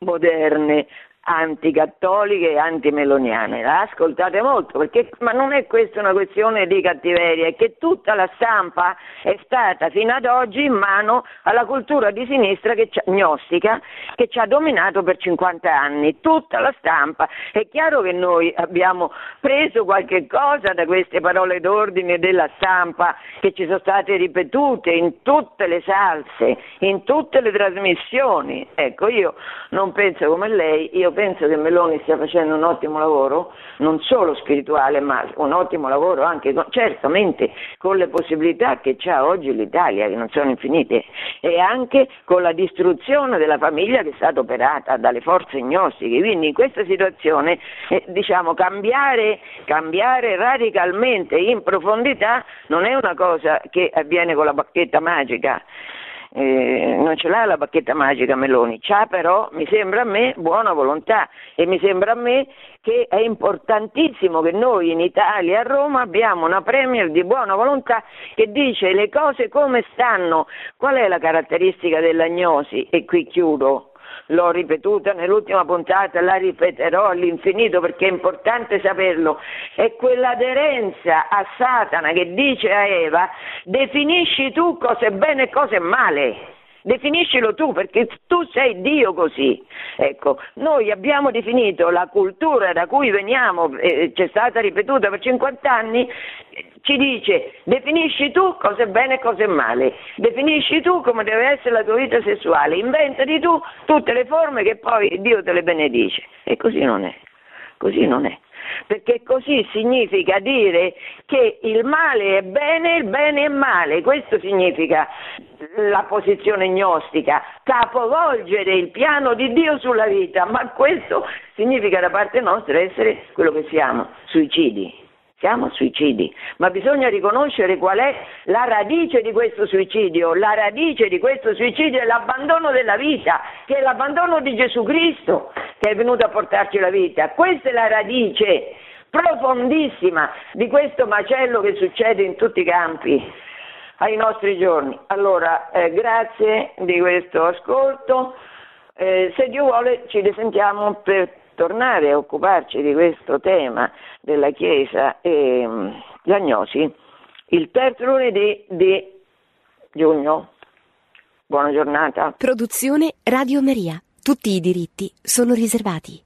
moderne, anticattoliche e antimeloniane. Ascoltate molto, perché ma non è questa una questione di cattiveria, è che tutta la stampa è stata fino ad oggi in mano alla cultura di sinistra gnostica che ci ha dominato per 50 anni, tutta la stampa. È chiaro che noi abbiamo preso qualche cosa da queste parole d'ordine della stampa che ci sono state ripetute in tutte le salse, in tutte le trasmissioni. Ecco, io non penso come lei, io penso che Meloni stia facendo un ottimo lavoro, non solo spirituale, ma un ottimo lavoro anche con, certamente con le possibilità che c'ha oggi l'Italia, che non sono infinite, e anche con la distruzione della famiglia che è stata operata dalle forze gnostiche. Quindi in questa situazione, diciamo, cambiare radicalmente in profondità non è una cosa che avviene con la bacchetta magica. Non ce l'ha la bacchetta magica Meloni, c'ha però, mi sembra a me, buona volontà, e mi sembra a me che è importantissimo che noi in Italia, a Roma, abbiamo una premier di buona volontà che dice le cose come stanno. Qual è la caratteristica dell'agnosi? E qui chiudo, l'ho ripetuta nell'ultima puntata, la ripeterò all'infinito perché è importante saperlo, è quell'aderenza a Satana che dice a Eva: definisci tu cosa è bene e cosa è male, definiscilo tu perché tu sei Dio così. Ecco, noi abbiamo definito la cultura da cui veniamo, c'è stata ripetuta per 50 anni, ci dice: definisci tu cosa è bene e cosa è male, definisci tu come deve essere la tua vita sessuale, inventati tu tutte le forme che poi Dio te le benedice. E così non è, così non è. Perché così significa dire che il male è bene, il bene è male. Questo significa la posizione gnostica, capovolgere il piano di Dio sulla vita, ma questo significa da parte nostra essere quello che siamo, suicidi. Siamo suicidi, ma bisogna riconoscere qual è la radice di questo suicidio. La radice di questo suicidio è l'abbandono della vita, che è l'abbandono di Gesù Cristo che è venuto a portarci la vita. Questa è la radice profondissima di questo macello che succede in tutti i campi ai nostri giorni. Allora, grazie di questo ascolto, se Dio vuole ci risentiamo per tornare a occuparci di questo tema della Chiesa e la gnosi il terzo lunedì di giugno. Buona giornata. Produzione Radio Maria. Tutti i diritti sono riservati.